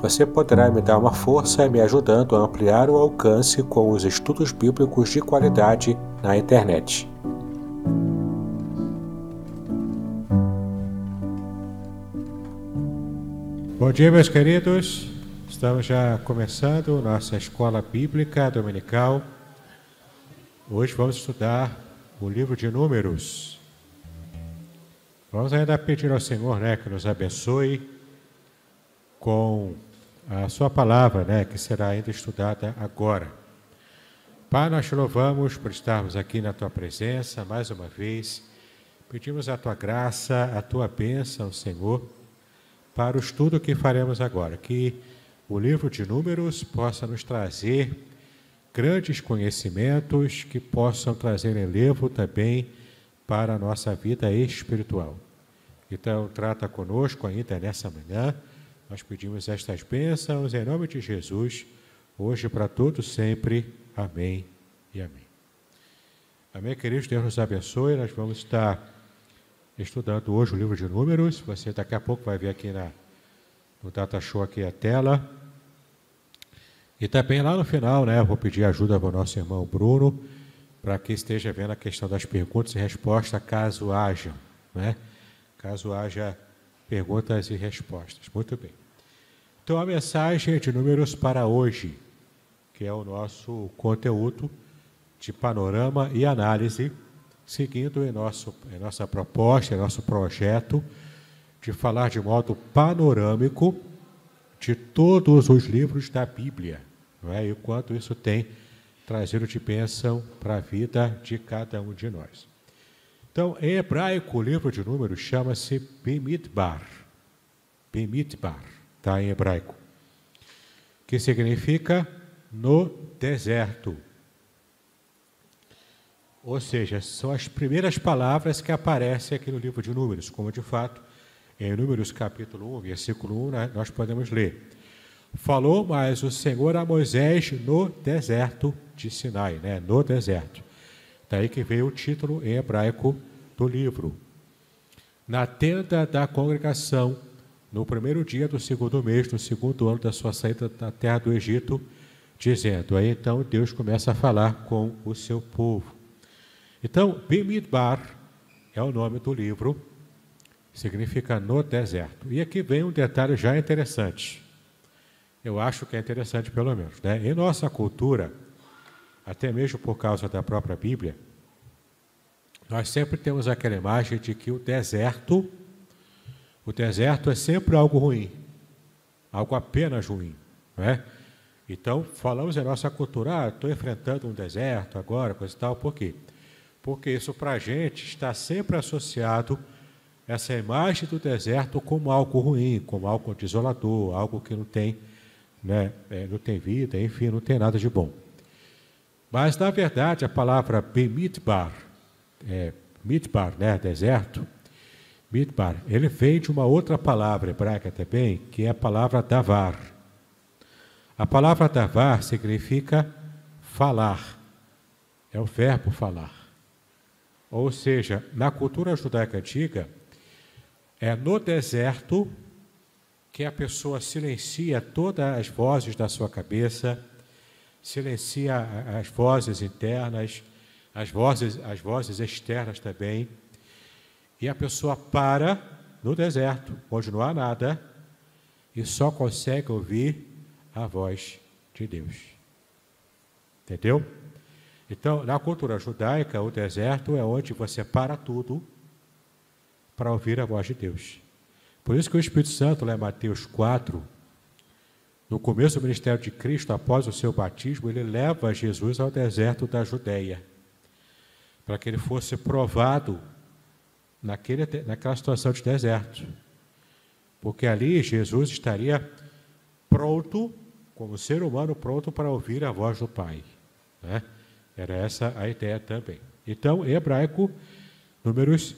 Você poderá me dar uma força me ajudando a ampliar o alcance com os estudos bíblicos de qualidade na internet. Bom dia, meus queridos. Estamos já começando nossa Escola Bíblica Dominical. Hoje vamos estudar o livro de Números. Vamos ainda pedir ao Senhor, que nos abençoe com a sua palavra, que será ainda estudada agora. Pai, nós te louvamos por estarmos aqui na tua presença mais uma vez. Pedimos a tua graça, a tua bênção, Senhor, para o estudo que faremos agora. Que o livro de Números possa nos trazer grandes conhecimentos que possam trazer enlevo também para a nossa vida espiritual. Então, trata conosco ainda nessa manhã. Nós pedimos estas bênçãos em nome de Jesus, hoje para todos sempre. Amém e amém. Amém, queridos. Deus nos abençoe. Nós vamos estar estudando hoje o livro de Números. Você daqui a pouco vai ver aqui no Data Show aqui a tela. E também lá no final, eu vou pedir ajuda para o nosso irmão Bruno, para que esteja vendo a questão das perguntas e respostas, caso haja, Caso haja perguntas e respostas. Muito bem. Então, a mensagem de Números para hoje, que é o nosso conteúdo de panorama e análise, seguindo em nossa proposta, em nosso projeto de falar de modo panorâmico de todos os livros da Bíblia, e o quanto isso tem trazido de bênção para a vida de cada um de nós. Então, em hebraico, o livro de Números chama-se Bemidbar. Bemidbar, em hebraico, que significa no deserto. Ou seja, são as primeiras palavras que aparecem aqui no livro de Números, como de fato, em Números capítulo 1, versículo 1, nós podemos ler. Falou mais o Senhor a Moisés no deserto de Sinai, no deserto. Daí que veio o título em hebraico do livro. Na tenda da congregação, no primeiro dia do segundo mês, no segundo ano da sua saída da terra do Egito, dizendo. Aí então Deus começa a falar com o seu povo. Então, Bemidbar é o nome do livro, significa no deserto. E aqui vem um detalhe já interessante. Eu acho que é interessante pelo menos, Em nossa cultura, até mesmo por causa da própria Bíblia, nós sempre temos aquela imagem de que o deserto é sempre algo ruim, algo apenas ruim, Então, falamos em nossa cultura, estou enfrentando um deserto agora, coisa e tal, por quê? Porque isso para a gente está sempre associado, essa imagem do deserto, como algo ruim, como algo desolador, algo que não tem, não tem vida, enfim, não tem nada de bom. Mas, na verdade, a palavra Bemidbar, deserto, Midbar, ele vem de uma outra palavra hebraica também, que é a palavra davar. A palavra davar significa falar, é o verbo falar. Ou seja, na cultura judaica antiga, é no deserto que a pessoa silencia todas as vozes da sua cabeça, silencia as vozes internas, as vozes externas também, e a pessoa para no deserto, onde não há nada, e só consegue ouvir a voz de Deus. Entendeu? Então, na cultura judaica, o deserto é onde você para tudo para ouvir a voz de Deus. Por isso que o Espírito Santo, lá em Mateus 4, no começo do ministério de Cristo, após o seu batismo, ele leva Jesus ao deserto da Judeia, para que ele fosse provado naquela situação de deserto. Porque ali Jesus estaria pronto, como ser humano pronto para ouvir a voz do Pai, né? Era essa a ideia também. Então, em hebraico, números,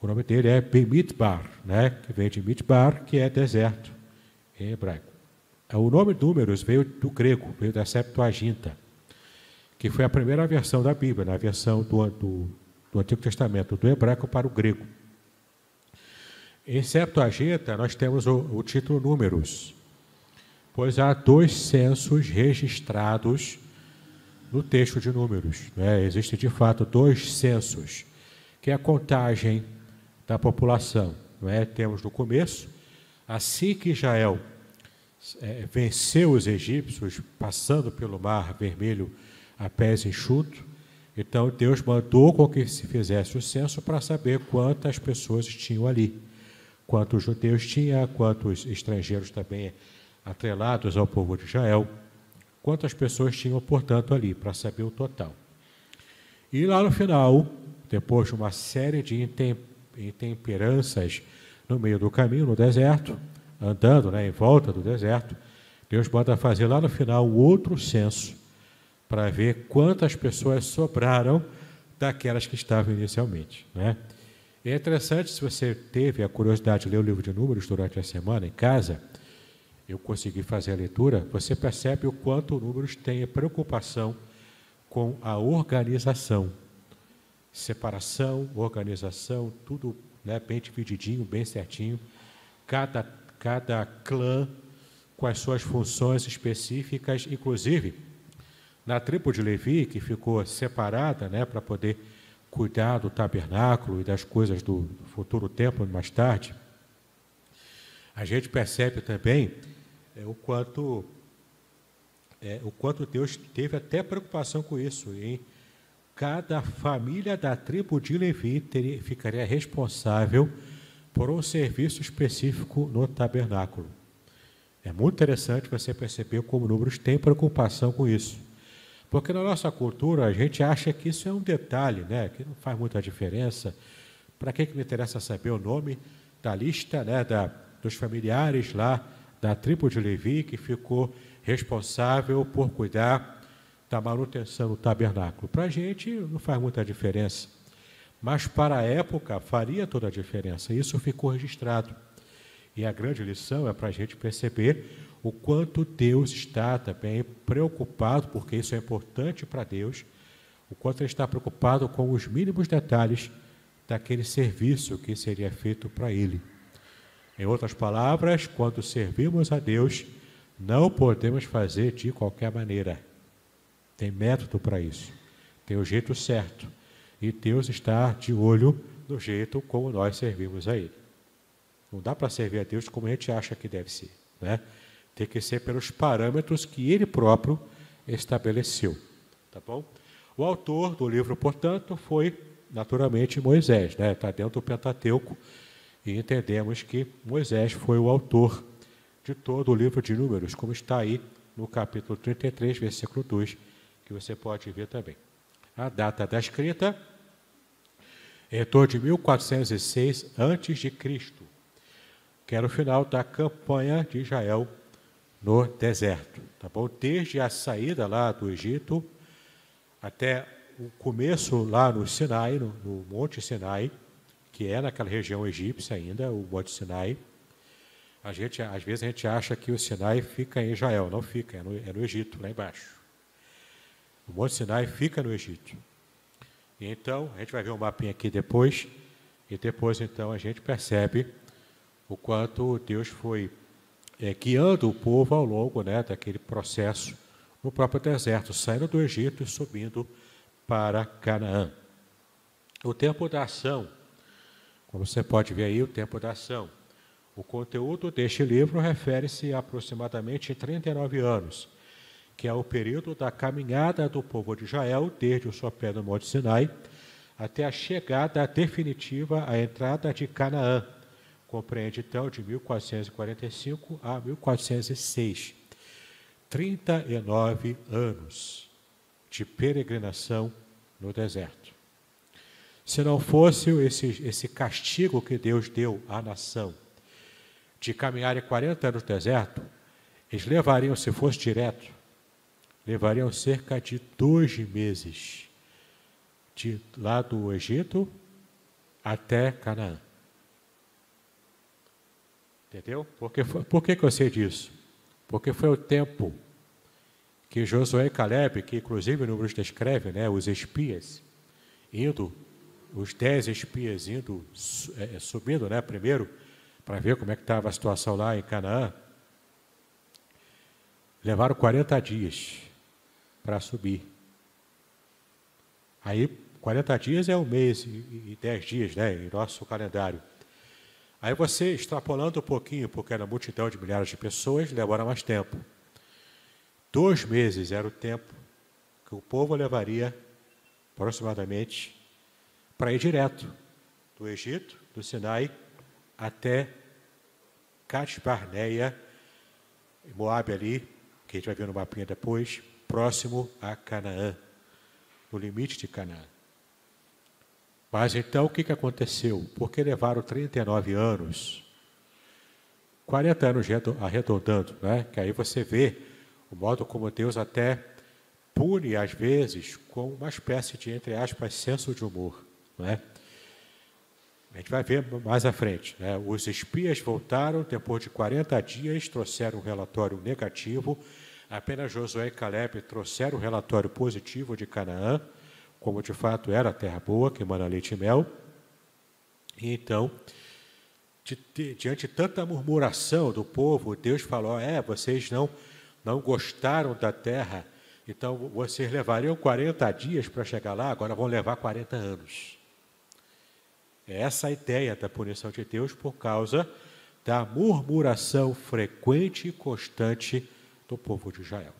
o nome dele é Bemidbar, né? Que vem de Midbar, que é deserto, em hebraico. O nome números veio do grego, veio da Septuaginta, que foi a primeira versão da Bíblia, na versão do Antigo Testamento, do hebraico para o grego. Em Septuaginta, nós temos o título números, pois há dois censos registrados no texto de números, né? Existem de fato dois censos, que é a contagem da população, né? Temos no começo, assim que Israel venceu os egípcios, passando pelo Mar Vermelho a pés enxuto, então Deus mandou com que se fizesse o censo para saber quantas pessoas tinham ali, quantos judeus tinha, quantos estrangeiros também atrelados ao povo de Israel, quantas pessoas tinham, portanto, ali, para saber o total. E lá no final, depois de uma série de intemperanças no meio do caminho, no deserto, andando, né, em volta do deserto, Deus manda fazer lá no final outro censo, para ver quantas pessoas sobraram daquelas que estavam inicialmente, né? É interessante, se você teve a curiosidade de ler o livro de Números durante a semana em casa, eu consegui fazer a leitura, você percebe o quanto o Números tem preocupação com a organização, separação, organização, tudo, né, bem divididinho, bem certinho, cada clã com as suas funções específicas, inclusive na tribo de Levi, que ficou separada, né, para poder cuidar do tabernáculo e das coisas do futuro templo mais tarde, a gente percebe também o quanto Deus teve até preocupação com isso. Em cada família da tribo de Levi ficaria responsável por um serviço específico no tabernáculo. É muito interessante você perceber como Números tem preocupação com isso. Porque na nossa cultura a gente acha que isso é um detalhe, né? Que não faz muita diferença. Para que me interessa saber o nome da lista, né, dos familiares lá da tribo de Levi, que ficou responsável por cuidar da manutenção do tabernáculo? Para a gente não faz muita diferença, mas para a época faria toda a diferença. Isso ficou registrado. E a grande lição é para a gente perceber o quanto Deus está também preocupado, porque isso é importante para Deus, o quanto ele está preocupado com os mínimos detalhes daquele serviço que seria feito para ele. Em outras palavras, quando servimos a Deus, não podemos fazer de qualquer maneira. Tem método para isso, tem o jeito certo. E Deus está de olho no jeito como nós servimos a ele. Não dá para servir a Deus como a gente acha que deve ser, né? Tem que ser pelos parâmetros que ele próprio estabeleceu, tá bom? O autor do livro, portanto, foi, naturalmente, Moisés, né? Está dentro do Pentateuco, e entendemos que Moisés foi o autor de todo o livro de Números, como está aí no capítulo 33, versículo 2, que você pode ver também. A data da escrita é em torno de 1406 a.C., que era o final da campanha de Israel no deserto, tá bom? Desde a saída lá do Egito até o começo lá no Sinai, no Monte Sinai, que é naquela região egípcia ainda, o Monte Sinai. Às vezes a gente acha que o Sinai fica em Israel, não fica, é no Egito, lá embaixo. O Monte Sinai fica no Egito. Então, a gente vai ver um mapinha aqui depois, e depois então a gente percebe o quanto Deus foi guiando o povo ao longo, né, daquele processo no próprio deserto, saindo do Egito e subindo para Canaã. O tempo da ação, como você pode ver aí, o tempo da ação. O conteúdo deste livro refere-se a aproximadamente 39 anos, que é o período da caminhada do povo de Israel, desde o sopé do Monte Sinai, até a chegada definitiva à entrada de Canaã, compreende então de 1445 a 1406. 39 anos de peregrinação no deserto. Se não fosse esse castigo que Deus deu à nação, de caminharem 40 anos no deserto, eles levariam, se fosse direto, levariam cerca de 2 meses de lá do Egito até Canaã. Entendeu? Por que eu sei disso? Porque foi o tempo que Josué e Caleb, que inclusive Números descreve, né, os espias, indo, os 10 espias indo, subindo, né, primeiro, para ver como é que estava a situação lá em Canaã, levaram 40 dias para subir. Aí, 40 dias é um mês e 10 dias, né, em nosso calendário. Aí você, extrapolando um pouquinho, porque era multidão de milhares de pessoas, levaram mais tempo. 2 meses era o tempo que o povo levaria, aproximadamente, para ir direto do Egito, do Sinai, até Cades-Barnea, Moabe ali, que a gente vai ver no mapinha depois, próximo a Canaã, no limite de Canaã. Mas então o que aconteceu? Porque levaram 39 anos, 40 anos arredondando, né? Que aí você vê o modo como Deus até pune, às vezes, com uma espécie de, entre aspas, senso de humor, né? A gente vai ver mais à frente, né? Os espias voltaram, depois de 40 dias, trouxeram um relatório negativo, apenas Josué e Caleb trouxeram um relatório positivo de Canaã, como de fato era a terra boa, que mana leite e mel. E então, diante de tanta murmuração do povo, Deus falou, vocês não gostaram da terra, então vocês levariam 40 dias para chegar lá, agora vão levar 40 anos. É essa a ideia da punição de Deus por causa da murmuração frequente e constante do povo de Israel.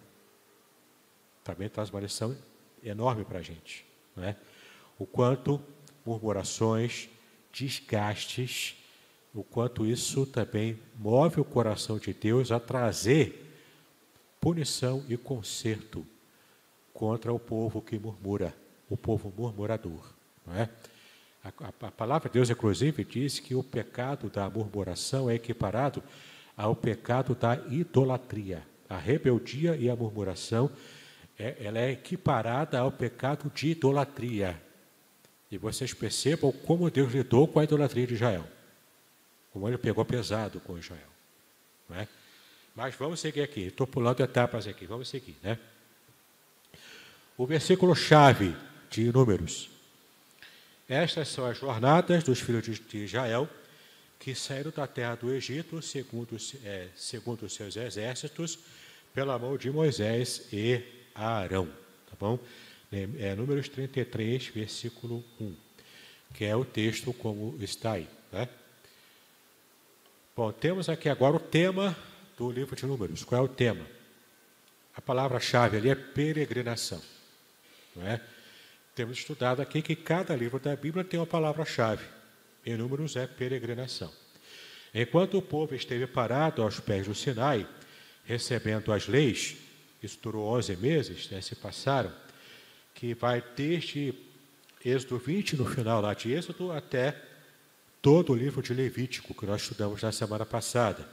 Também traz uma lição enorme para a gente, né? O quanto murmurações, desgastes, o quanto isso também move o coração de Deus a trazer punição e conserto contra o povo que murmura, o povo murmurador, não é? A palavra de Deus, inclusive, diz que o pecado da murmuração é equiparado ao pecado da idolatria. A rebeldia e a murmuração, ela é equiparada ao pecado de idolatria. E vocês percebam como Deus lidou com a idolatria de Israel. Como ele pegou pesado com Israel, não é? Mas vamos seguir aqui. Estou pulando etapas aqui. Vamos seguir, né? O versículo-chave de Números. Estas são as jornadas dos filhos de Israel que saíram da terra do Egito, segundo os seus exércitos, pela mão de Moisés e Arão, tá bom? Números 33, versículo 1, que é o texto como está aí, né? Bom, temos aqui agora o tema do livro de Números. Qual é o tema? A palavra-chave ali é peregrinação, não é? Temos estudado aqui que cada livro da Bíblia tem uma palavra-chave. Em Números é peregrinação. Enquanto o povo esteve parado aos pés do Sinai, recebendo as leis, isso durou 11 meses, né, se passaram, que vai desde Êxodo 20, no final lá de Êxodo, até todo o livro de Levítico, que nós estudamos na semana passada.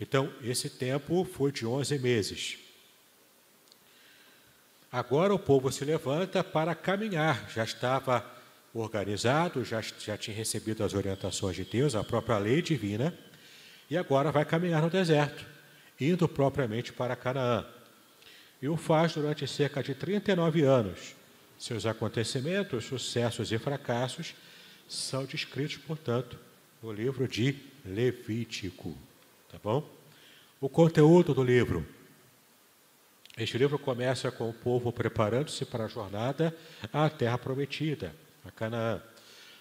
Então, esse tempo foi de 11 meses. Agora o povo se levanta para caminhar, já estava organizado, já tinha recebido as orientações de Deus, a própria lei divina, e agora vai caminhar no deserto, indo propriamente para Canaã. E o faz durante cerca de 39 anos. Seus acontecimentos, sucessos e fracassos são descritos, portanto, no livro de Levítico, tá bom? O conteúdo do livro. Este livro começa com o povo preparando-se para a jornada à terra prometida, a Canaã.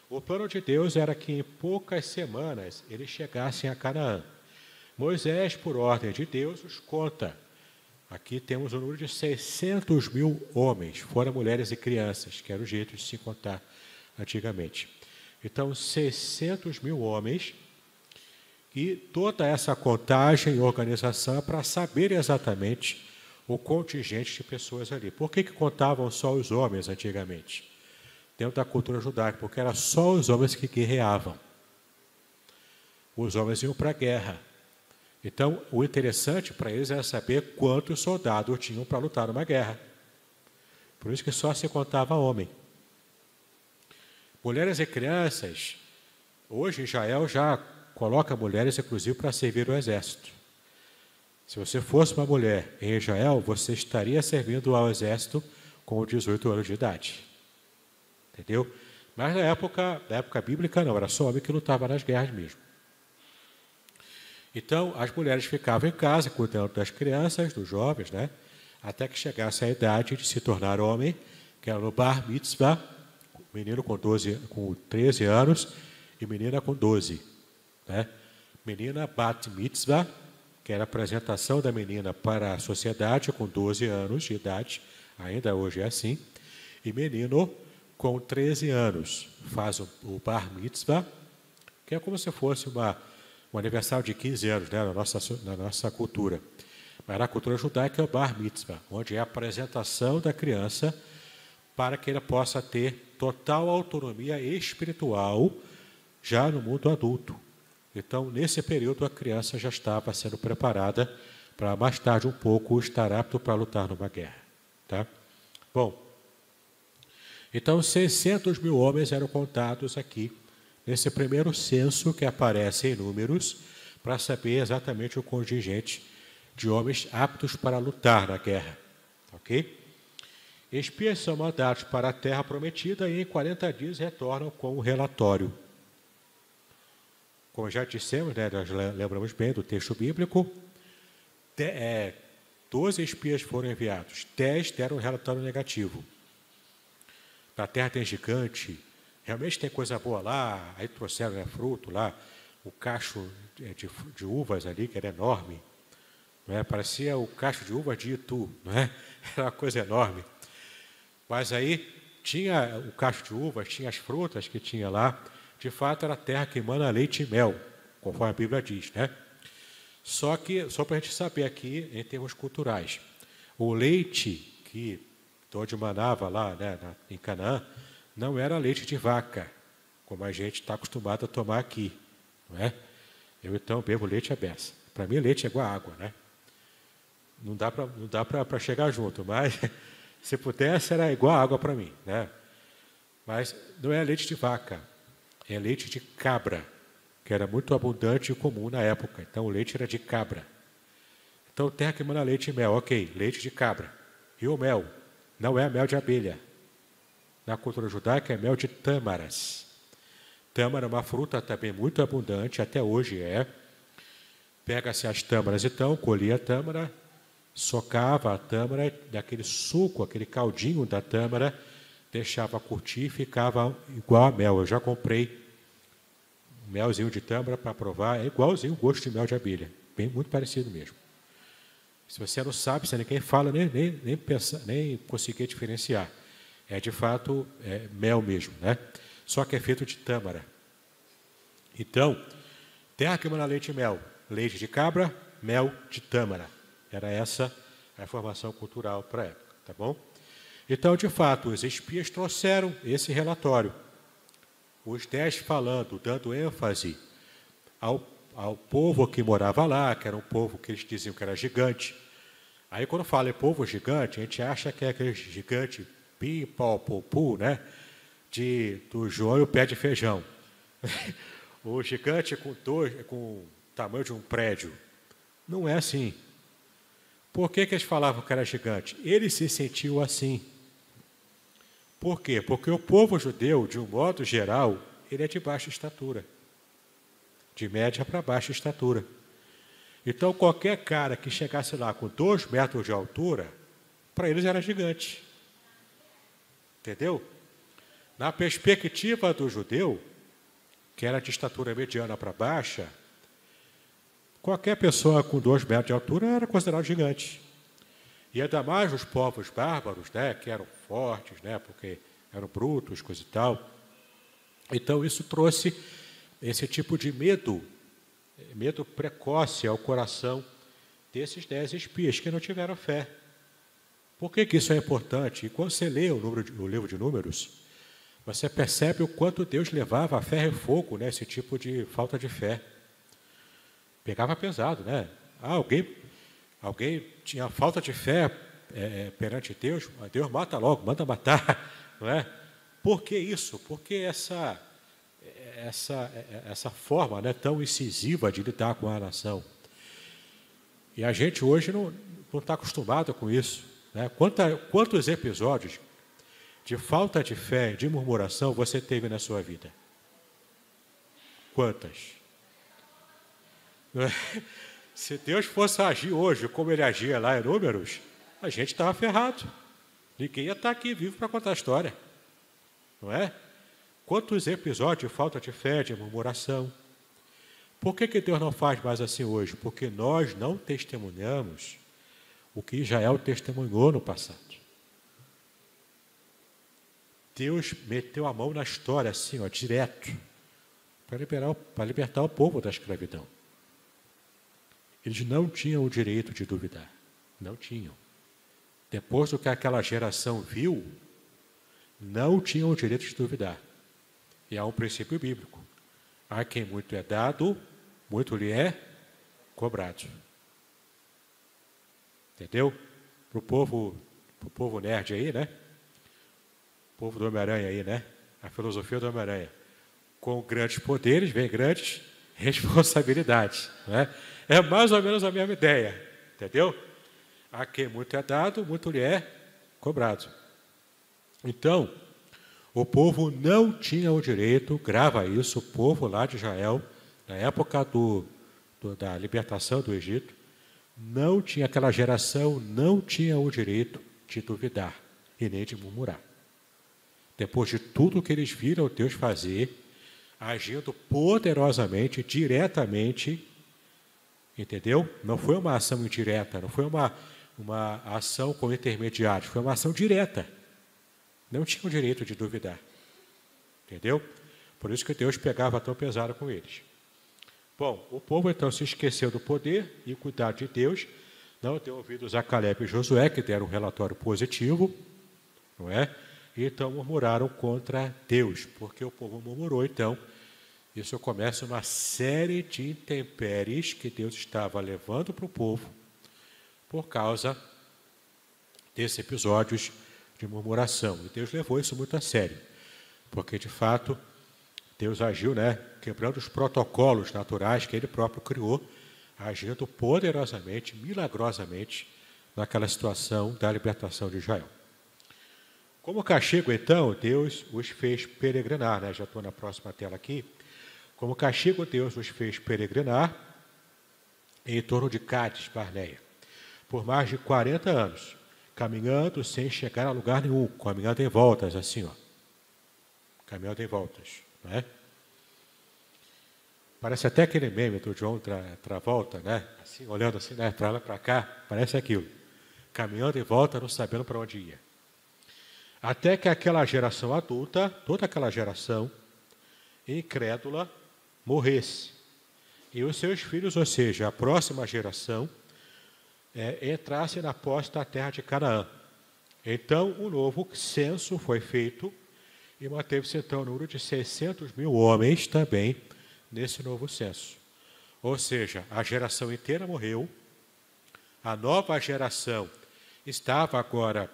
O plano de Deus era que em poucas semanas eles chegassem a Canaã. Moisés, por ordem de Deus, os conta Aqui temos o número de 600 mil homens, fora mulheres e crianças, que era o jeito de se contar antigamente. Então, 600 mil homens e toda essa contagem e organização para saber exatamente o contingente de pessoas ali. Por que contavam só os homens antigamente? Dentro da cultura judaica, porque era só os homens que guerreavam. Os homens iam para a guerra. Então, o interessante para eles era saber quantos soldados tinham para lutar numa guerra. Por isso que só se contava homem. Mulheres e crianças, hoje Israel já coloca mulheres, inclusive, para servir o exército. Se você fosse uma mulher em Israel, você estaria servindo ao exército com 18 anos de idade. Entendeu? Mas na época bíblica não, era só homem que lutava nas guerras mesmo. Então, as mulheres ficavam em casa, cuidando das crianças, dos jovens, né? Até que chegasse a idade de se tornar homem, que era no bar mitzvah, menino com 13 anos e menina com 12. Né? Menina bat mitzvah, que era a apresentação da menina para a sociedade com 12 anos de idade, ainda hoje é assim, e menino com 13 anos faz o bar mitzvah, que é como se fosse um aniversário de 15 anos, né, na nossa cultura. Mas na cultura judaica é o bar mitzvah, onde é a apresentação da criança para que ela possa ter total autonomia espiritual já no mundo adulto. Então, nesse período, a criança já estava sendo preparada para, mais tarde um pouco, estar apto para lutar numa guerra. Tá? Bom, então 600 mil homens eram contados aqui, nesse primeiro censo que aparece em Números, para saber exatamente o contingente de homens aptos para lutar na guerra. Ok? Espias são mandados para a terra prometida e em 40 dias retornam com o relatório. Como já dissemos, né, nós lembramos bem do texto bíblico, 12 espias foram enviados, 10 deram um relatório negativo. Na terra tem gigante, realmente tem coisa boa lá, aí trouxeram, né, fruto lá, o cacho de uvas ali, que era enorme, não é? Parecia o cacho de uva de Itu, não é? Era uma coisa enorme. Mas aí tinha o cacho de uvas, tinha as frutas que tinha lá, de fato era a terra que emana leite e mel, conforme a Bíblia diz, né? Só que, só para a gente saber aqui, em termos culturais, o leite que onde manava lá, né, em Canaã, não era leite de vaca, como a gente está acostumado a tomar aqui, não é? Eu, então, bebo leite à beça. Para mim, leite é igual a água, né? Não dá para chegar junto, mas se pudesse, era igual a água para mim, né? Mas não é leite de vaca, é leite de cabra, que era muito abundante e comum na época. Então, o leite era de cabra. Então, terra que manda leite e mel, ok, leite de cabra. E o mel? Não é mel de abelha. Na cultura judaica é mel de tâmaras. Tâmara é uma fruta também muito abundante, até hoje é. Pega-se as tâmaras, então, colhia a tâmara, socava a tâmara, daquele suco, aquele caldinho da tâmara, deixava curtir e ficava igual a mel. Eu já comprei um melzinho de tâmara para provar, é igualzinho o gosto de mel de abelha, bem muito parecido mesmo. Se você não sabe, se ninguém fala, nem conseguir diferenciar. É, de fato, mel mesmo, né? Só que é feito de tâmara. Então, terra que manda leite e mel, leite de cabra, mel de tâmara. Era essa a informação cultural para a época, tá bom? Então, de fato, os espias trouxeram esse relatório. Os 10 falando, dando ênfase ao povo que morava lá, que era um povo que eles diziam que era gigante. Aí, quando fala em povo gigante, a gente acha que é aquele gigante pim-pau-pau-pu, né? Do João e o pé de feijão. O gigante com o tamanho de um prédio. Não é assim. Por que eles falavam que era gigante? Ele se sentiu assim. Por quê? Porque o povo judeu, de um modo geral, ele é de baixa estatura. De média para baixa estatura. Então, qualquer cara que chegasse lá com 2 metros de altura, para eles era gigante. Entendeu? Na perspectiva do judeu, que era de estatura mediana para baixa, qualquer pessoa com 2 metros de altura era considerado gigante. E ainda mais os povos bárbaros, né, que eram fortes, né, porque eram brutos, coisa e tal. Então, isso trouxe esse tipo de medo, medo precoce ao coração desses 10 espias que não tiveram fé. Por que isso é importante? E quando você lê o livro de Números, você percebe o quanto Deus levava a ferro e fogo nesse tipo de falta de fé. Pegava pesado, né? Ah, alguém tinha falta de fé perante Deus, Deus mata logo, manda matar, não é? Por que isso? Por que essa forma, né, tão incisiva de lidar com a nação? E a gente hoje não está acostumado com isso, né? Quantos episódios de falta de fé, de murmuração você teve na sua vida? Quantas? Se Deus fosse agir hoje como ele agia lá em Números, a gente estava ferrado. Ninguém ia estar aqui vivo para contar a história, não é? Quantos episódios de falta de fé, de murmuração? Por que Deus não faz mais assim hoje? Porque nós não testemunhamos o que Israel testemunhou no passado. Deus meteu a mão na história assim, ó, direto, para libertar o povo da escravidão. Eles não tinham o direito de duvidar, não tinham. Depois do que aquela geração viu, não tinham o direito de duvidar. E há um princípio bíblico: a quem muito é dado, muito lhe é cobrado. Entendeu? Pro povo nerd aí, né? O povo do Homem-Aranha aí, né? A filosofia do Homem-Aranha. Com grandes poderes vem grandes responsabilidades, né? É mais ou menos a mesma ideia, entendeu? A quem muito é dado, muito lhe é cobrado. Então, o povo não tinha o direito, grava isso, o povo lá de Israel, na época da libertação do Egito, não tinha, aquela geração não tinha o direito de duvidar e nem de murmurar. Depois de tudo que eles viram Deus fazer, agindo poderosamente, diretamente, entendeu? Não foi uma ação indireta, não foi uma ação com intermediários, foi uma ação direta. Não tinham direito de duvidar, entendeu? Por isso que Deus pegava tão pesado com eles. Bom, o povo então se esqueceu do poder e cuidado de Deus, não deu ouvidos a Caleb e Josué, que deram um relatório positivo, não é? E então murmuraram contra Deus, porque o povo murmurou. Então, isso começa uma série de intempéries que Deus estava levando para o povo por causa desses episódios de murmuração. E Deus levou isso muito a sério, porque, de fato, Deus agiu, né, quebrando os protocolos naturais que ele próprio criou, agindo poderosamente, milagrosamente, naquela situação da libertação de Israel. Como castigo, então, Deus os fez peregrinar, né? Já estou na próxima tela aqui. Como castigo, Deus os fez peregrinar em torno de Cades-Barnea, por mais de 40 anos, caminhando sem chegar a lugar nenhum, caminhando em voltas, assim, ó. Caminhando em voltas, né? Parece até aquele meme do John Travolta, né? Assim, olhando assim, né, para lá, para cá, parece aquilo. Caminhando em volta, não sabendo para onde ia. Até que aquela geração adulta, toda aquela geração incrédula, morresse, e os seus filhos, ou seja, a próxima geração, entrasse na posse da terra de Canaã. Então, um novo censo foi feito, e manteve-se então o número de 600.000 homens também nesse novo censo. Ou seja, a geração inteira morreu, a nova geração estava agora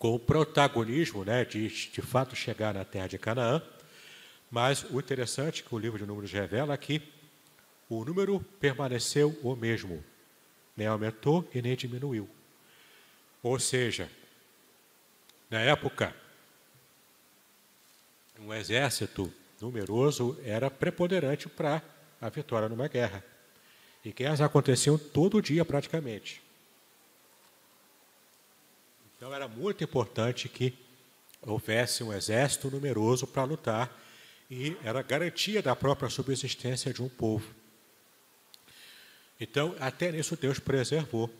com o protagonismo, né, de fato chegar na terra de Canaã. Mas o interessante que o livro de Números revela é que o número permaneceu o mesmo. Nem aumentou e nem diminuiu. Ou seja, na época, um exército numeroso era preponderante para a vitória numa guerra. E guerras aconteciam todo dia, praticamente. Então era muito importante que houvesse um exército numeroso para lutar, e era garantia da própria subsistência de um povo. Então, até nisso Deus preservou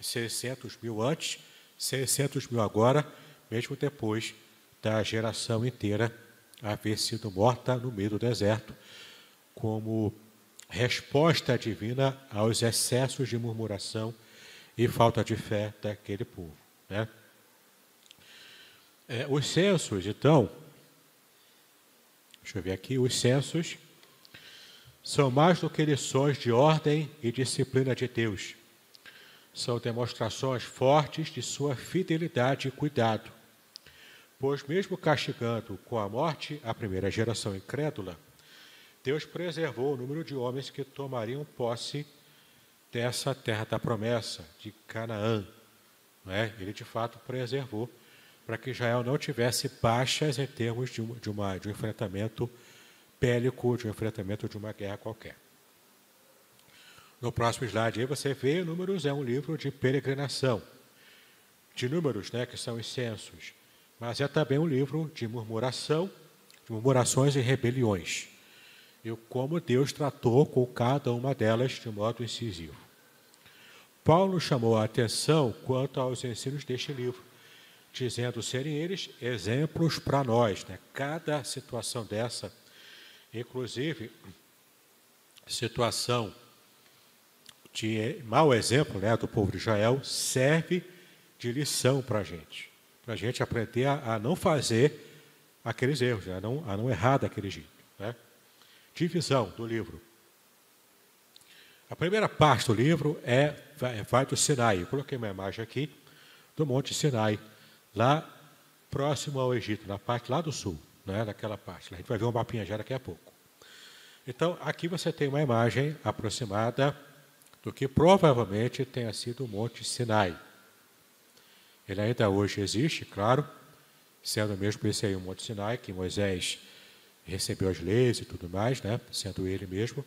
600 mil antes, 600 mil agora, mesmo depois da geração inteira haver sido morta no meio do deserto, como resposta divina aos excessos de murmuração e falta de fé daquele povo, né? Os censos, então, deixa eu ver aqui, os censos são mais do que lições de ordem e disciplina de Deus. São demonstrações fortes de sua fidelidade e cuidado, pois mesmo castigando com a morte a primeira geração incrédula, Deus preservou o número de homens que tomariam posse dessa terra da promessa, de Canaã, né? Ele de fato preservou para que Israel não tivesse baixas em termos de um enfrentamento bélico, de um enfrentamento de uma guerra qualquer. No próximo slide aí você vê, Números é um livro de peregrinação, de números, né, que são os censos, mas é também um livro de murmuração, de murmurações e rebeliões, e como Deus tratou com cada uma delas de modo incisivo. Paulo chamou a atenção quanto aos ensinos deste livro, dizendo serem eles exemplos para nós, né? Cada situação dessa, inclusive situação de mau exemplo, né, do povo de Israel, serve de lição para a gente aprender a não fazer aqueles erros, né? a não errar daquele jeito, né? Divisão do livro. A primeira parte do livro vai do Sinai. Eu coloquei uma imagem aqui do Monte Sinai, lá próximo ao Egito, na parte lá do sul, né, naquela parte. A gente vai ver um mapinha já daqui a pouco. Então, aqui você tem uma imagem aproximada do que provavelmente tenha sido o Monte Sinai. Ele ainda hoje existe, claro, sendo mesmo esse aí o Monte Sinai, que Moisés recebeu as leis e tudo mais, né? Sendo ele mesmo.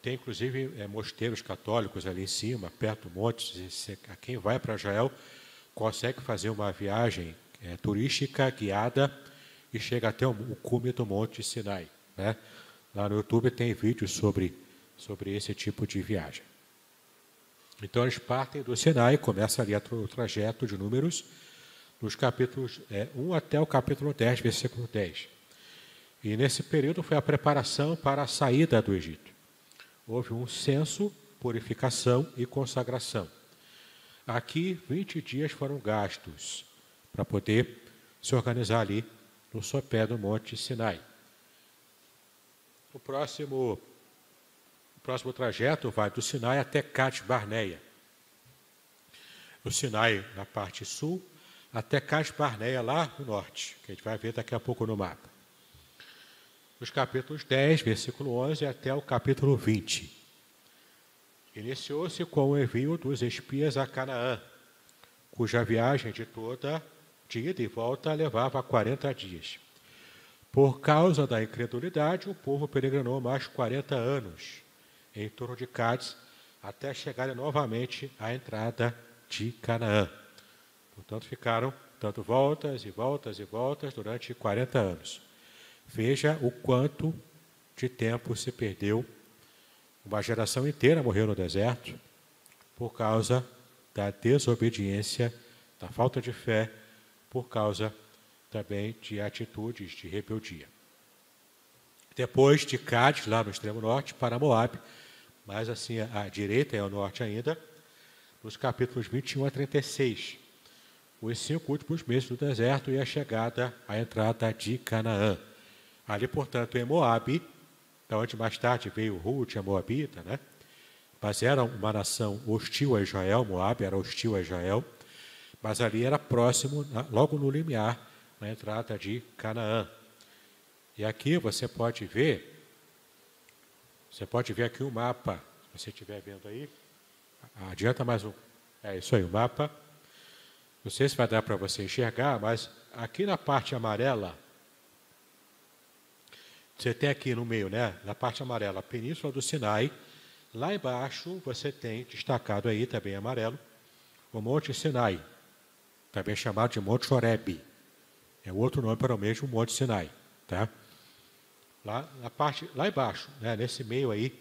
Tem, inclusive, mosteiros católicos ali em cima, perto do monte. Quem vai para Israel consegue fazer uma viagem turística guiada e chega até o cume do Monte Sinai, né? Lá no YouTube tem vídeos sobre esse tipo de viagem. Então, eles partem do Sinai, começa ali o trajeto de Números, dos capítulos 1 até o capítulo 10, versículo 10. E nesse período foi a preparação para a saída do Egito. Houve um censo, purificação e consagração. Aqui, 20 dias foram gastos para poder se organizar ali no sopé do Monte Sinai. O próximo trajeto vai do Sinai até Cades-Barnea. O Sinai na parte sul, até Cades-Barnea, lá no norte, que a gente vai ver daqui a pouco no mapa. Os capítulos 10, versículo 11, até o capítulo 20. Iniciou-se com o envio dos espias a Canaã, cuja viagem de ida e volta levava 40 dias. Por causa da incredulidade, o povo peregrinou mais 40 anos em torno de Cádiz, até chegarem novamente à entrada de Canaã. Portanto, ficaram dando voltas e voltas e voltas durante 40 anos. Veja o quanto de tempo se perdeu. Uma geração inteira morreu no deserto por causa da desobediência, da falta de fé, por causa também de atitudes de rebeldia. Depois de Cádiz, lá no extremo norte, para Moabe, mas assim à direita e ao norte ainda, nos capítulos 21 a 36. Os 5 últimos meses do deserto e a chegada, a entrada de Canaã. Ali, portanto, em Moabe, da onde mais tarde veio Ruth, a moabita, né? Mas era uma nação hostil a Israel, Moabe era hostil a Israel, mas ali era próximo, logo no limiar, na entrada de Canaã. E aqui você pode ver aqui o mapa, se você estiver vendo aí, adianta mais um, é isso aí, o mapa. Não sei se vai dar para você enxergar, mas aqui na parte amarela, você tem aqui no meio, né? Na parte amarela, a Península do Sinai. Lá embaixo, você tem destacado aí, também amarelo, o Monte Sinai, também chamado de Monte Horebe. É outro nome para o mesmo Monte Sinai, tá? Lá embaixo, né? Nesse meio aí,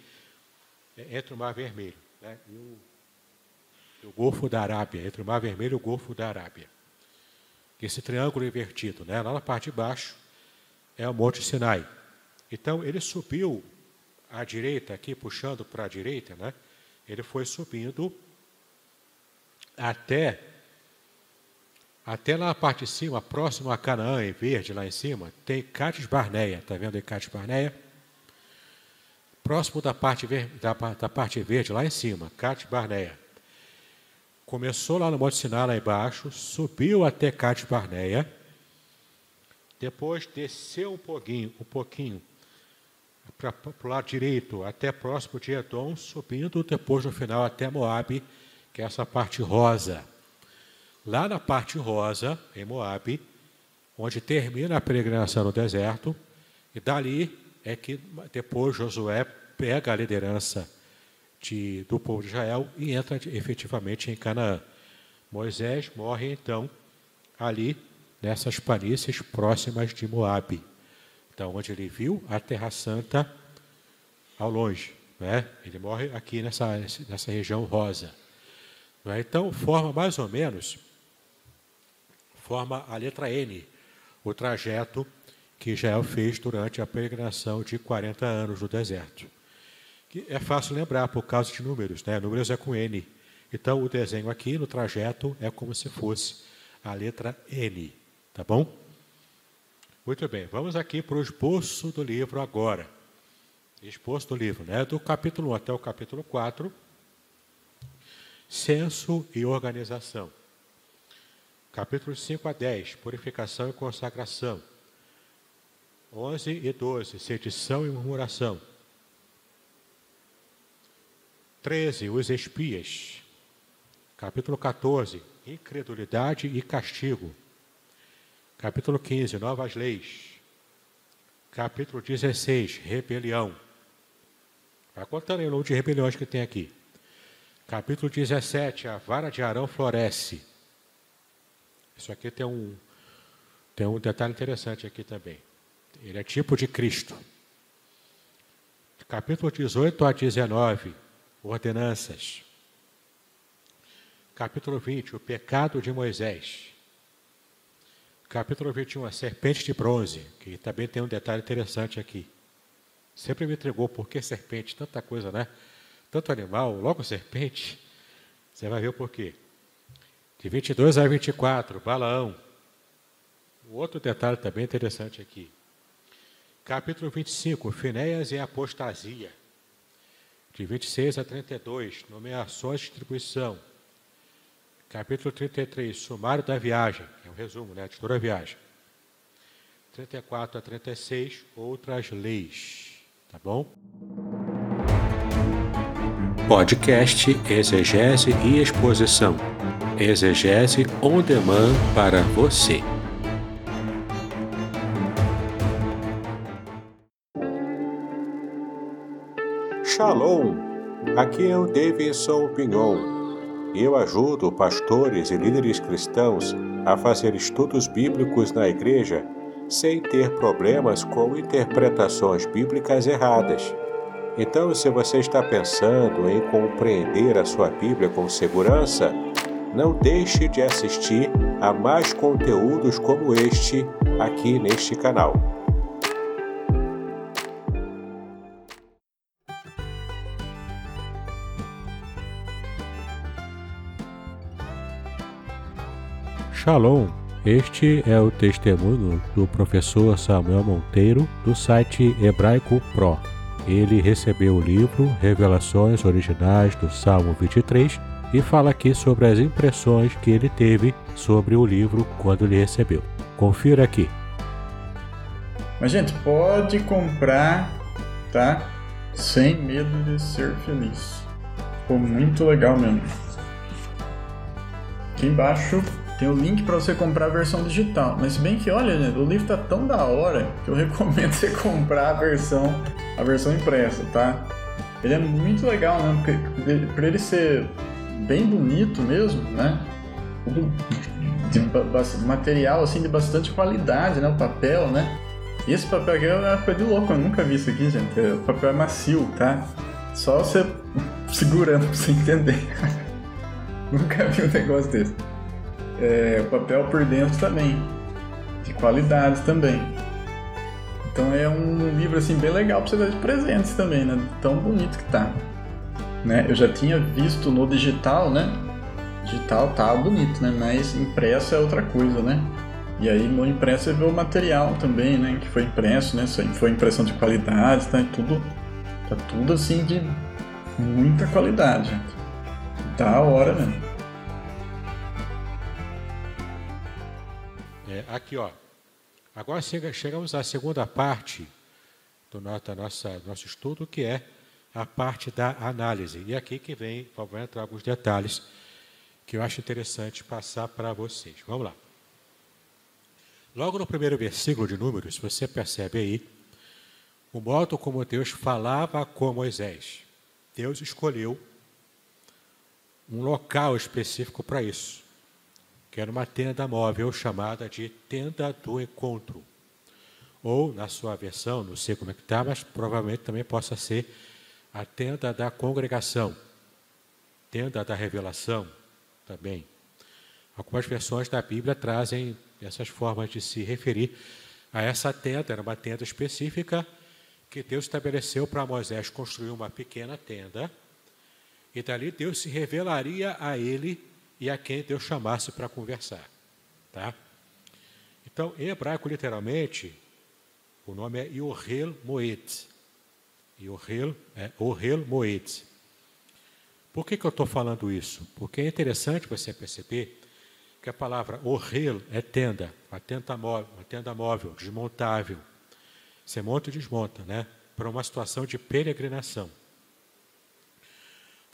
entre o Mar Vermelho, né? E o do Golfo da Arábia, entre o Mar Vermelho e o Golfo da Arábia. Esse triângulo invertido, né? Lá na parte de baixo é o Monte Sinai. Então, ele subiu à direita, aqui puxando para a direita, né? Ele foi subindo até lá a parte de cima, próximo a Canaã, em verde, lá em cima, tem Cades-Barnea. Está vendo aí Cades-Barnea? Próximo da parte verde, lá em cima, Cades-Barnea. Começou lá no Monte Sinai, lá embaixo, subiu até Cades-Barnea, depois desceu um pouquinho para o lado direito, até próximo de Edom, subindo depois no final até Moabe, que é essa parte rosa. Lá na parte rosa, em Moabe, onde termina a peregrinação no deserto, e dali é que depois Josué pega a liderança do povo de Israel e entra efetivamente em Canaã. Moisés morre, então, ali nessas planícies próximas de Moabe, então, onde ele viu a Terra Santa ao longe, né? Ele morre aqui nessa região rosa. Então, forma mais ou menos, forma a letra N, o trajeto que Israel fez durante a peregrinação de 40 anos no deserto. Que é fácil lembrar por causa de números, né? Números é com N. Então, o desenho aqui no trajeto é como se fosse a letra N, tá bom? Muito bem, vamos aqui para o esboço do livro agora. Esboço do livro, né? Do capítulo 1 até o capítulo 4. Censo e organização. Capítulos 5 a 10, purificação e consagração. 11 e 12, sedição e murmuração. 13, os espias. Capítulo 14, incredulidade e castigo. Capítulo 15, novas leis. Capítulo 16, rebelião. Vai contando aí o número de rebeliões que tem aqui. Capítulo 17, a vara de Arão floresce. Isso aqui tem um detalhe interessante aqui também. Ele é tipo de Cristo. Capítulo 18 a 19, ordenanças. Capítulo 20, o pecado de Moisés. Capítulo 21, a serpente de bronze, que também tem um detalhe interessante aqui. Sempre me intrigou, por que serpente? Tanta coisa, né? Tanto animal, logo serpente, você vai ver o porquê. De 22 a 24, Balaão. Outro detalhe também interessante aqui. Capítulo 25, Finéias e apostasia. De 26 a 32, nomeações e distribuição. Capítulo 33, sumário da viagem. É um resumo, né? De toda a viagem. 34 a 36, outras leis. Tá bom? Podcast Exegese e Exposição. Exegese on demand para você. Shalom! Aqui é o Davidson Pinhão. Eu ajudo pastores e líderes cristãos a fazer estudos bíblicos na igreja sem ter problemas com interpretações bíblicas erradas. Então, se você está pensando em compreender a sua Bíblia com segurança, não deixe de assistir a mais conteúdos como este aqui neste canal. Shalom! Este é o testemunho do professor Samuel Monteiro do site Hebraico Pro. Ele recebeu o livro Revelações Originais do Salmo 23 e fala aqui sobre as impressões que ele teve sobre o livro quando ele recebeu. Confira aqui. Mas, gente, pode comprar, tá? Sem medo de ser feliz. Ficou muito legal mesmo. Aqui embaixo tem o link para você comprar a versão digital. Mas se bem que, olha, gente, o livro tá tão da hora que eu recomendo você comprar a versão impressa, tá? Ele é muito legal, né? Porque por ele ser bem bonito mesmo, né? De material, assim, de bastante qualidade, né? O papel, né? E esse papel aqui é uma coisa de louco, eu nunca vi isso aqui, gente. O papel é macio, tá? Só você segurando pra você entender. Nunca vi um negócio desse. O papel por dentro também, de qualidade também. Então é um livro assim bem legal para você dar de presentes também, né? Tão bonito que tá, né? Eu já tinha visto no digital, né? Digital tá bonito, né? Mas impresso é outra coisa, né? E aí no impresso você vê o material também, né? Que foi impresso, né? Foi impressão de qualidade, tá? Tá tudo assim de muita qualidade, gente. Da hora, né? Aqui, ó. Agora chegamos à segunda parte do nosso estudo, que é a parte da análise. E aqui que vem, vai entrar alguns detalhes que eu acho interessante passar para vocês. Vamos lá. Logo no primeiro versículo de Números, você percebe aí o modo como Deus falava com Moisés. Deus escolheu um local específico para isso, que era uma tenda móvel chamada de tenda do encontro. Ou, na sua versão, não sei como é que está, mas provavelmente também possa ser a tenda da congregação, tenda da revelação também. Algumas versões da Bíblia trazem essas formas de se referir a essa tenda. Era uma tenda específica que Deus estabeleceu para Moisés construir uma pequena tenda, e dali Deus se revelaria a ele e a quem Deus chamasse para conversar. Tá? Então, em hebraico, literalmente, o nome é Yohel Moed. Yohel é Ohel Moed. Por que eu estou falando isso? Porque é interessante você perceber que a palavra Ohel é tenda, uma tenda móvel, desmontável. Você monta e desmonta, né? Para uma situação de peregrinação.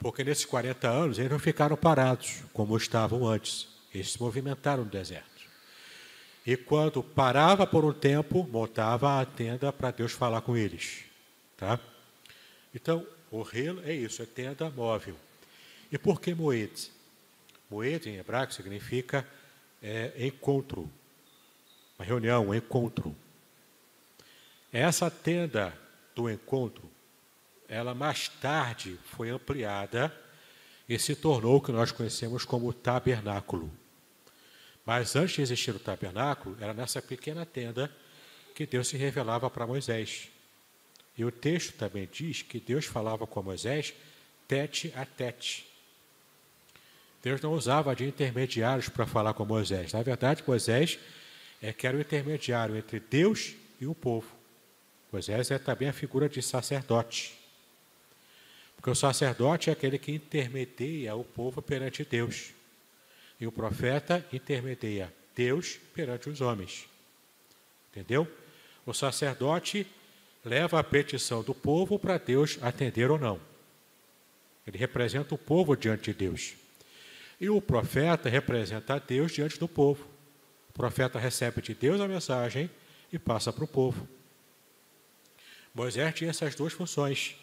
Porque nesses 40 anos eles não ficaram parados como estavam antes. Eles se movimentaram no deserto. E quando parava por um tempo, montava a tenda para Deus falar com eles. Tá? Então, o Ohel é isso, é tenda móvel. E por que Moed? Moed, em hebraico, significa encontro. Uma reunião, um encontro. Essa tenda do encontro, ela mais tarde foi ampliada e se tornou o que nós conhecemos como tabernáculo. Mas antes de existir o tabernáculo, era nessa pequena tenda que Deus se revelava para Moisés. E o texto também diz que Deus falava com Moisés tete a tete. Deus não usava de intermediários para falar com Moisés. Na verdade, Moisés é que era o intermediário entre Deus e o povo. Moisés é também a figura de sacerdote. Porque o sacerdote é aquele que intermedia o povo perante Deus. E o profeta intermedia Deus perante os homens. Entendeu? O sacerdote leva a petição do povo para Deus atender ou não. Ele representa o povo diante de Deus. E o profeta representa Deus diante do povo. O profeta recebe de Deus a mensagem e passa para o povo. Moisés tinha essas duas funções.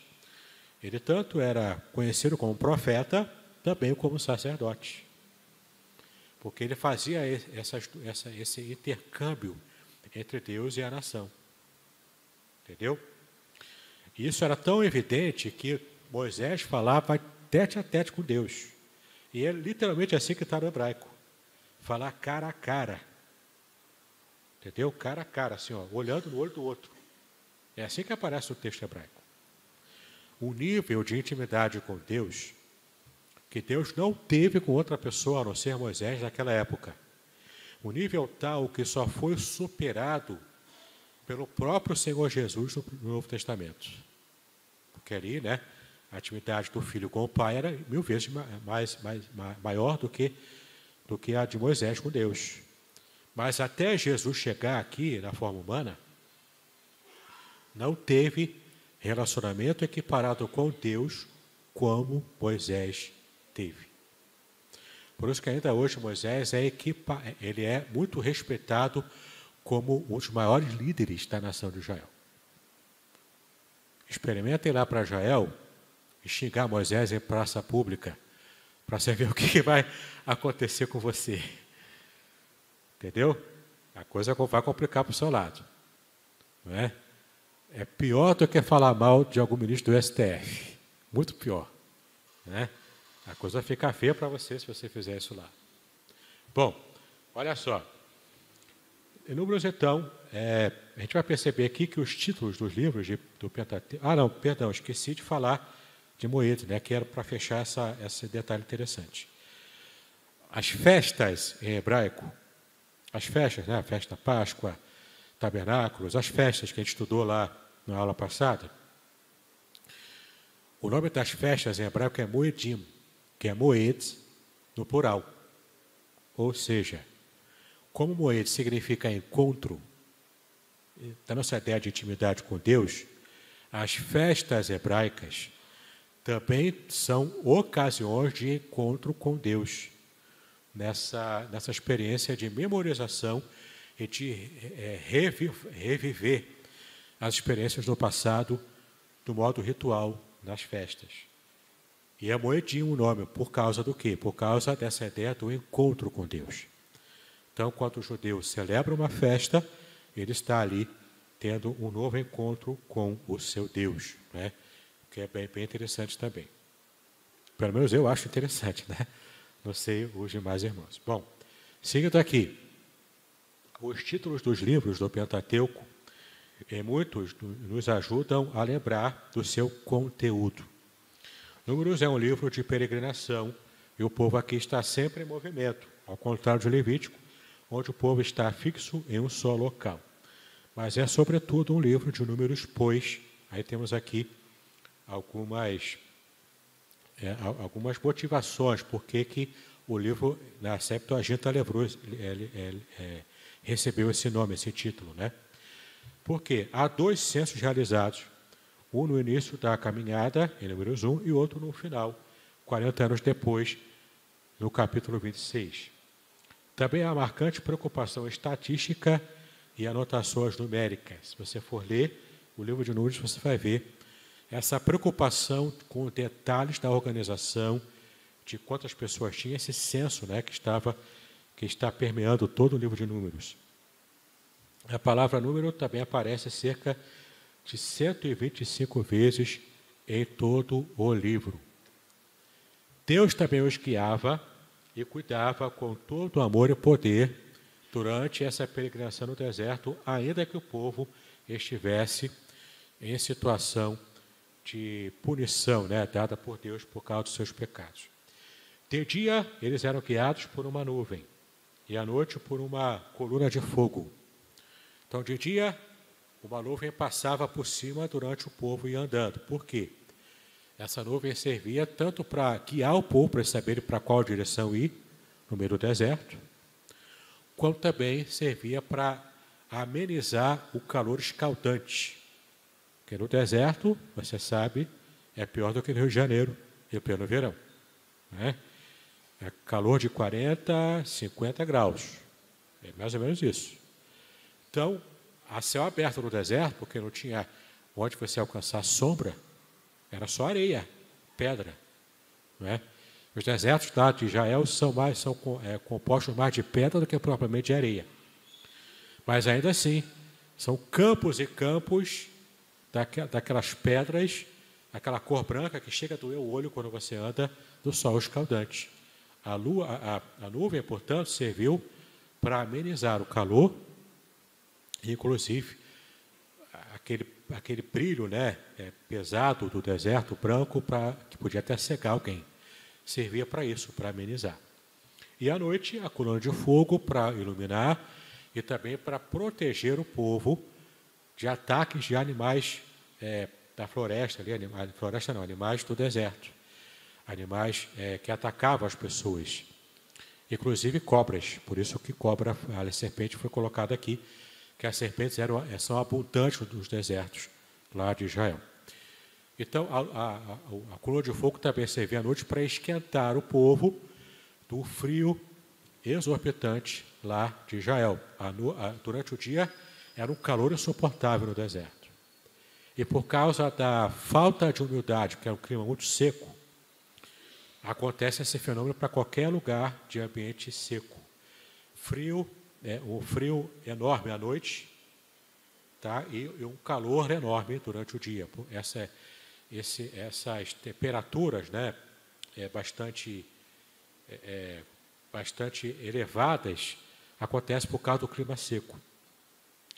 Ele tanto era conhecido como profeta, também como sacerdote. Porque ele fazia esse intercâmbio entre Deus e a nação. Entendeu? E isso era tão evidente que Moisés falava tete a tete com Deus. E é literalmente assim que está no hebraico. Falar cara a cara. Entendeu? Cara a cara, assim, ó, olhando no olho do outro. É assim que aparece o texto hebraico. O nível de intimidade com Deus, que Deus não teve com outra pessoa, a não ser Moisés, naquela época. O nível tal que só foi superado pelo próprio Senhor Jesus no Novo Testamento. Porque ali, né, a intimidade do filho com o pai era 1000 vezes maior do que a de Moisés com Deus. Mas até Jesus chegar aqui, na forma humana, não teve relacionamento equiparado com Deus como Moisés teve. Por isso que ainda hoje Moisés ele é muito respeitado como um dos maiores líderes da nação de Israel. Experimentem lá para Israel e xingar Moisés em praça pública para você ver o que vai acontecer com você. Entendeu? A coisa vai complicar para o seu lado. Não é? É pior do que falar mal de algum ministro do STF. Muito pior. Né? A coisa vai ficar feia para você se você fizer isso lá. Bom, olha só. Em números, então, a gente vai perceber aqui que os títulos dos livros do Pentateuco... Ah, não, perdão, esqueci de falar de Moed, né, que era para fechar esse detalhe interessante. As festas em hebraico, as festas, né, a festa da Páscoa, tabernáculos, as festas que a gente estudou lá na aula passada, o nome das festas em hebraico é Moedim, que é Moed no plural. Ou seja, como Moed significa encontro, da nossa ideia de intimidade com Deus, as festas hebraicas também são ocasiões de encontro com Deus, nessa experiência de memorização e de reviver as experiências do passado do modo ritual nas festas. E é Moedim o nome, por causa do quê? Por causa dessa ideia do encontro com Deus. Então, quando o judeu celebra uma festa, ele está ali tendo um novo encontro com o seu Deus, né? O que é bem interessante também. Pelo menos eu acho interessante, né? Não sei os demais irmãos. Bom, seguindo aqui, os títulos dos livros do Pentateuco, muitos nos ajudam a lembrar do seu conteúdo. Números é um livro de peregrinação e o povo aqui está sempre em movimento, ao contrário de Levítico, onde o povo está fixo em um só local. Mas é, sobretudo, um livro de números, pois aí temos aqui algumas motivações, porque o livro, na Septuaginta, recebeu esse nome, esse título, né? Porque há dois censos realizados, um no início da caminhada, em Números 1, e outro no final, 40 anos depois, no capítulo 26. Também há marcante preocupação estatística e anotações numéricas. Se você for ler o livro de Números, você vai ver essa preocupação com detalhes da organização, de quantas pessoas tinha esse censo, né, que está permeando todo o livro de Números. A palavra número também aparece cerca de 125 vezes em todo o livro. Deus também os guiava e cuidava com todo o amor e poder durante essa peregrinação no deserto, ainda que o povo estivesse em situação de punição, né, dada por Deus por causa dos seus pecados. De dia, eles eram guiados por uma nuvem, e à noite por uma coluna de fogo. Então, de dia, uma nuvem passava por cima durante o povo ia andando. Por quê? Essa nuvem servia tanto para guiar o povo, para saber para qual direção ir, no meio do deserto, quanto também servia para amenizar o calor escaldante. Porque no deserto, você sabe, é pior do que no Rio de Janeiro, em pleno verão, né? É calor de 40, 50 graus, é mais ou menos isso. Então, a céu aberto no deserto, porque não tinha onde você alcançar sombra, era só areia, pedra, não é? Os desertos de Israel são compostos mais de pedra do que propriamente de areia. Mas ainda assim, são campos e campos daquelas pedras, aquela cor branca que chega a doer o olho quando você anda do sol escaldante. A nuvem, portanto, serviu para amenizar o calor, inclusive aquele brilho, né, pesado do deserto branco, que podia até cegar alguém. Servia para isso, para amenizar. E à noite, a coluna de fogo para iluminar e também para proteger o povo de ataques de animais da floresta, animais do deserto, animais que atacavam as pessoas, inclusive cobras. Por isso que cobra, a serpente foi colocada aqui, que as serpentes são abundantes nos desertos lá de Israel. Então, a coluna de fogo também servia à noite para esquentar o povo do frio exorbitante lá de Israel. Durante o dia, era um calor insuportável no deserto. E por causa da falta de umidade, que é um clima muito seco, acontece esse fenômeno para qualquer lugar de ambiente seco. Frio, um frio enorme à noite, tá? E um calor enorme durante o dia. Essas temperaturas, né, bastante elevadas, acontece por causa do clima seco.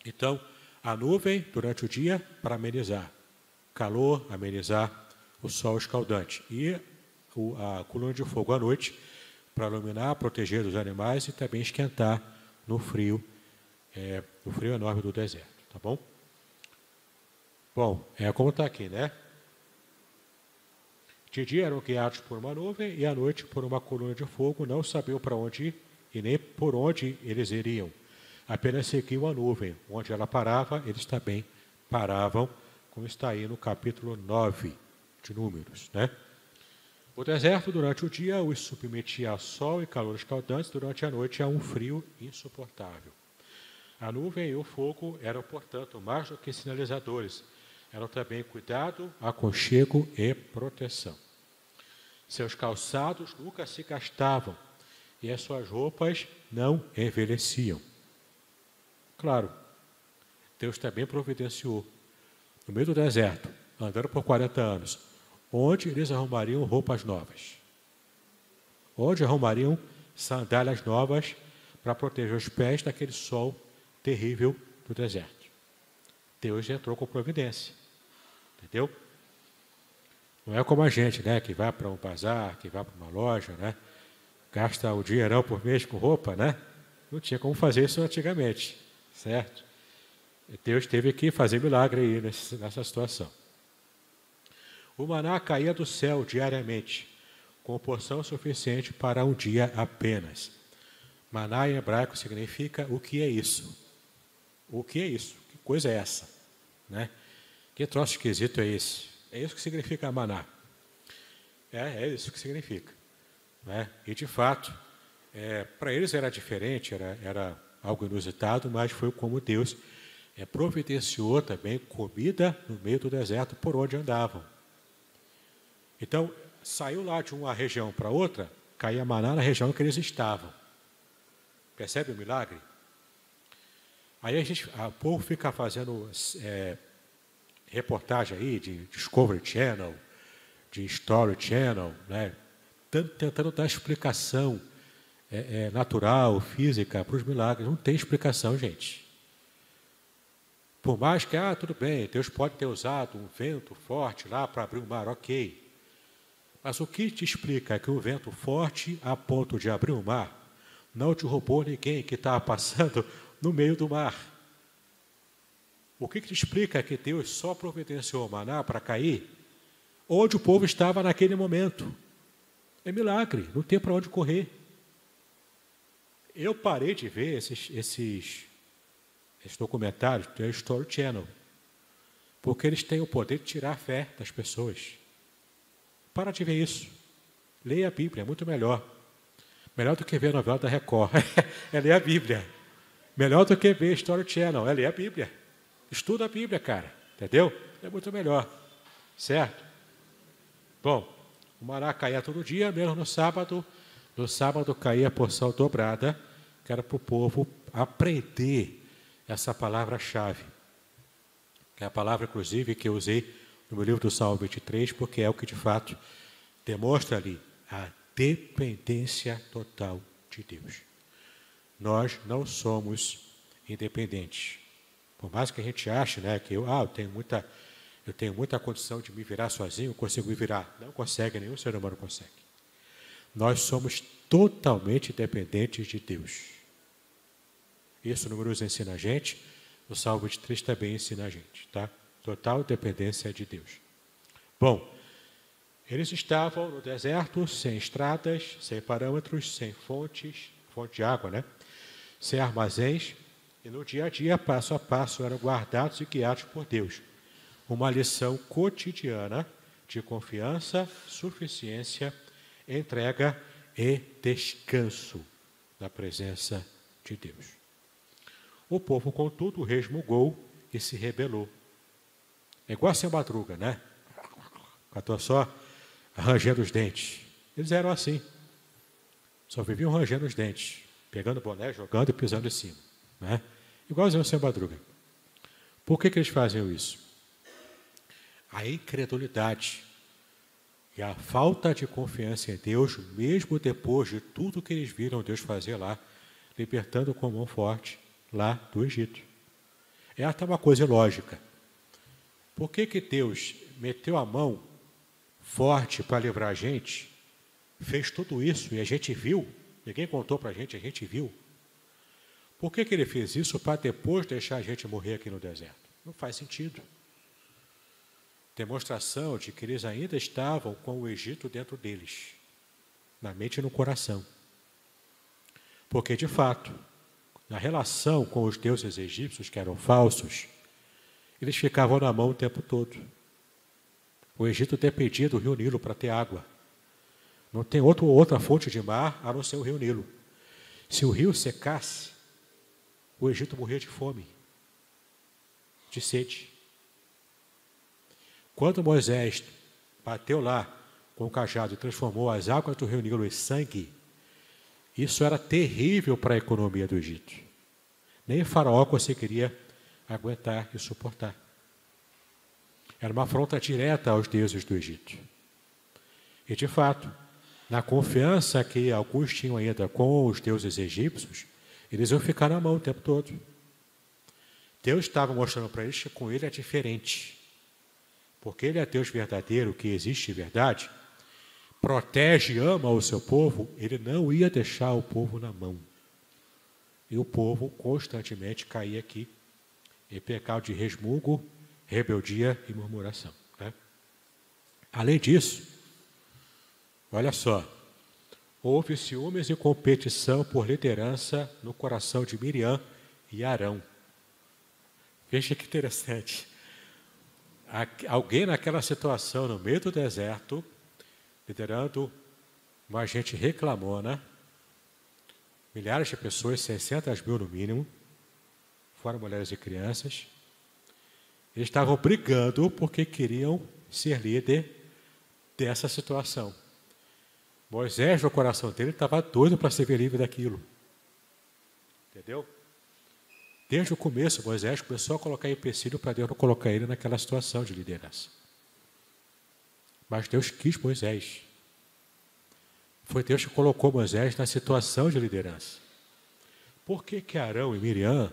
Então, a nuvem durante o dia para amenizar, calor, amenizar o sol escaldante, e a coluna de fogo à noite para iluminar, proteger os animais e também esquentar no frio, o frio enorme do deserto, tá bom? Bom, é como está aqui, né? De dia eram guiados por uma nuvem e à noite por uma coluna de fogo, não sabiam para onde ir e nem por onde eles iriam. Apenas seguiam a nuvem, onde ela parava, eles também paravam, como está aí no capítulo 9 de Números, né? O deserto durante o dia os submetia a sol e calor escaldantes, durante a noite a um frio insuportável. A nuvem e o fogo eram, portanto, mais do que sinalizadores, eram também cuidado, aconchego e proteção. Seus calçados nunca se gastavam e as suas roupas não envelheciam. Claro, Deus também providenciou, no meio do deserto, andando por 40 anos, onde eles arrumariam roupas novas, onde arrumariam sandálias novas para proteger os pés daquele sol terrível do deserto. Deus entrou com providência, entendeu? Não é como a gente, né, que vai para um bazar, que vai para uma loja, né, gasta o dinheirão por mês com roupa, né? Não tinha como fazer isso antigamente, certo? E Deus teve que fazer milagre aí nessa situação. O maná caía do céu diariamente, com porção suficiente para um dia apenas. Maná em hebraico significa o que é isso? O que é isso? Que coisa é essa? Né? Que troço esquisito é esse? É isso que significa maná. É isso que significa. Né? E de fato, para eles era diferente, era algo inusitado, mas foi como Deus providenciou também comida no meio do deserto por onde andavam. Então, saiu lá de uma região para outra, caía maná na região que eles estavam. Percebe o milagre? Aí o povo fica fazendo reportagem aí de Discovery Channel, de Story Channel, né? Tentando dar explicação natural, física, para os milagres. Não tem explicação, gente. Por mais que, tudo bem, Deus pode ter usado um vento forte lá para abrir o mar, ok. Mas o que te explica que o vento forte, a ponto de abrir o mar, não te roubou ninguém que estava passando no meio do mar? O que te explica que Deus só providenciou o maná para cair onde o povo estava naquele momento? É milagre, não tem para onde correr. Eu parei de ver esses documentários do Story Channel, porque eles têm o poder de tirar a fé das pessoas. Para de ver isso. Leia a Bíblia, é muito melhor. Melhor do que ver a novela da Record. É ler a Bíblia. Melhor do que ver Story Channel. É ler a Bíblia. Estuda a Bíblia, cara. Entendeu? É muito melhor. Certo? Bom, o maná caía todo dia, mesmo no sábado. No sábado caía a porção dobrada, que era para o povo aprender essa palavra-chave. Que é a palavra, inclusive, que eu usei no meu livro do Salmo 23, porque é o que de fato demonstra ali a dependência total de Deus. Nós não somos independentes. Por mais que a gente ache, né, que eu tenho muita condição de me virar sozinho, eu consigo me virar. Não consegue, nenhum ser humano consegue. Nós somos totalmente dependentes de Deus. Isso o Números ensina a gente, o Salmo 23 também ensina a gente, tá? Total dependência de Deus. Bom, eles estavam no deserto, sem estradas, sem parâmetros, sem fonte de água, né? Sem armazéns, e no dia a dia, passo a passo, eram guardados e guiados por Deus. Uma lição cotidiana de confiança, suficiência, entrega e descanso na presença de Deus. O povo, contudo, resmungou e se rebelou. É igual a ser madruga, né? Catou só arranjando os dentes. Eles eram assim. Só viviam arranjando os dentes. Pegando boné, jogando e pisando em cima. Né? Igualzinho a ser madruga. Por que eles faziam isso? A incredulidade E a falta de confiança em Deus, mesmo depois de tudo que eles viram Deus fazer lá, libertando com a mão forte lá do Egito. É até uma coisa lógica. Por que Deus meteu a mão forte para livrar a gente, fez tudo isso e a gente viu? Ninguém contou para a gente viu. Por que ele fez isso para depois deixar a gente morrer aqui no deserto? Não faz sentido. Demonstração de que eles ainda estavam com o Egito dentro deles, na mente e no coração. Porque, de fato, na relação com os deuses egípcios, que eram falsos, eles ficavam na mão o tempo todo. O Egito dependia do rio Nilo para ter água. Não tem outra fonte de mar a não ser o rio Nilo. Se o rio secasse, o Egito morria de fome, de sede. Quando Moisés bateu lá com o cajado e transformou as águas do rio Nilo em sangue, isso era terrível para a economia do Egito. Nem Faraó conseguiria aguentar e suportar. Era uma afronta direta aos deuses do Egito. E, de fato, na confiança que alguns tinham ainda com os deuses egípcios, eles iam ficar na mão o tempo todo. Deus estava mostrando para eles que com ele é diferente. Porque ele é Deus verdadeiro, que existe verdade, protege e ama o seu povo, ele não ia deixar o povo na mão. E o povo constantemente caía aqui em pecado de resmungo, rebeldia e murmuração. Né? Além disso, olha só, houve ciúmes e competição por liderança no coração de Miriam e Arão. Veja que interessante. Alguém naquela situação, no meio do deserto, liderando uma gente reclamona, milhares de pessoas, 600.000 no mínimo, fora mulheres e crianças, eles estavam brigando porque queriam ser líder dessa situação. Moisés, no coração dele, estava doido para ser livre daquilo. Entendeu? Desde o começo, Moisés começou a colocar empecilho para Deus não colocar ele naquela situação de liderança. Mas Deus quis Moisés. Foi Deus que colocou Moisés na situação de liderança. Por que Arão e Miriam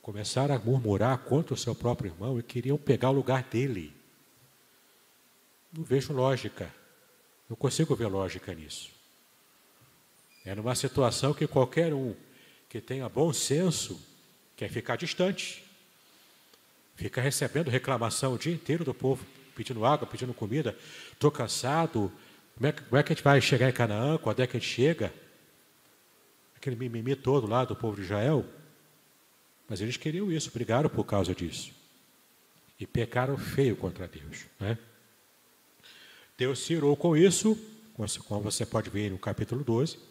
começaram a murmurar contra o seu próprio irmão e queriam pegar o lugar dele? Não vejo lógica. Não consigo ver lógica nisso. É numa situação que qualquer um que tenha bom senso quer ficar distante, fica recebendo reclamação o dia inteiro do povo, pedindo água, pedindo comida. Estou cansado, como é que a gente vai chegar em Canaã? Quando é que a gente chega? Aquele mimimi todo lá do povo de Israel. Mas eles queriam isso, brigaram por causa disso. E pecaram feio contra Deus. Né? Deus se irou com isso, como você pode ver no capítulo 12,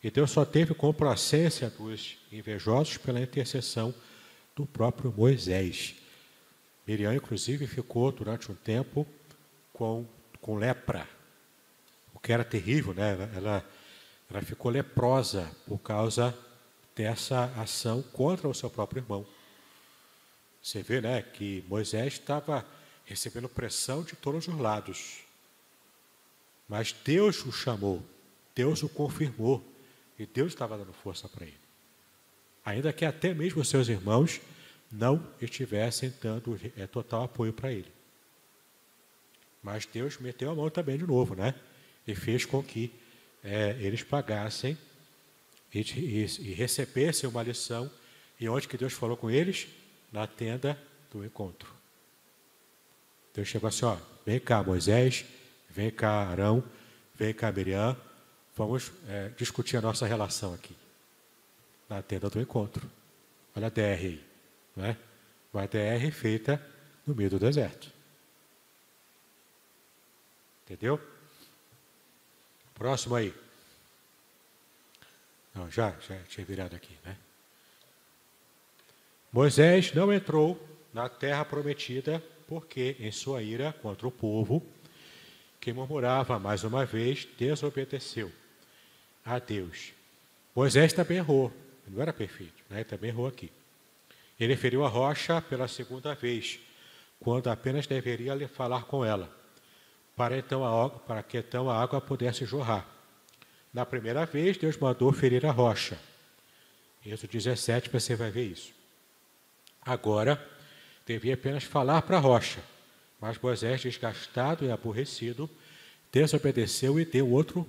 e Deus só teve complacência dos invejosos pela intercessão do próprio Moisés. Miriam, inclusive, ficou durante um tempo com lepra, o que era terrível, né? Ela ficou leprosa por causa dessa ação contra o seu próprio irmão. Você vê, né, que Moisés estava recebendo pressão de todos os lados, mas Deus o chamou, Deus o confirmou. E Deus estava dando força para ele. Ainda que até mesmo os seus irmãos não estivessem dando total apoio para ele. Mas Deus meteu a mão também de novo, né? E fez com que eles pagassem e recebessem uma lição. E onde que Deus falou com eles? Na tenda do encontro. Deus chegou assim, ó, vem cá Moisés, vem cá Arão, vem cá Miriam. Vamos discutir a nossa relação aqui, na tenda do encontro. Olha a DR aí, né? Uma DR feita no meio do deserto. Entendeu? Próximo aí. Não, já tinha virado aqui, né? Moisés não entrou na terra prometida porque, em sua ira contra o povo, que murmurava mais uma vez, desobedeceu a Deus. Moisés também errou, ele não era perfeito, né? Ele também errou aqui. Ele feriu a rocha pela segunda vez, quando apenas deveria falar com ela. para que então a água pudesse jorrar. Na primeira vez, Deus mandou ferir a rocha. Êxodo 17, você vai ver isso. Agora, devia apenas falar para a rocha, mas Moisés, desgastado e aborrecido, desobedeceu e deu outro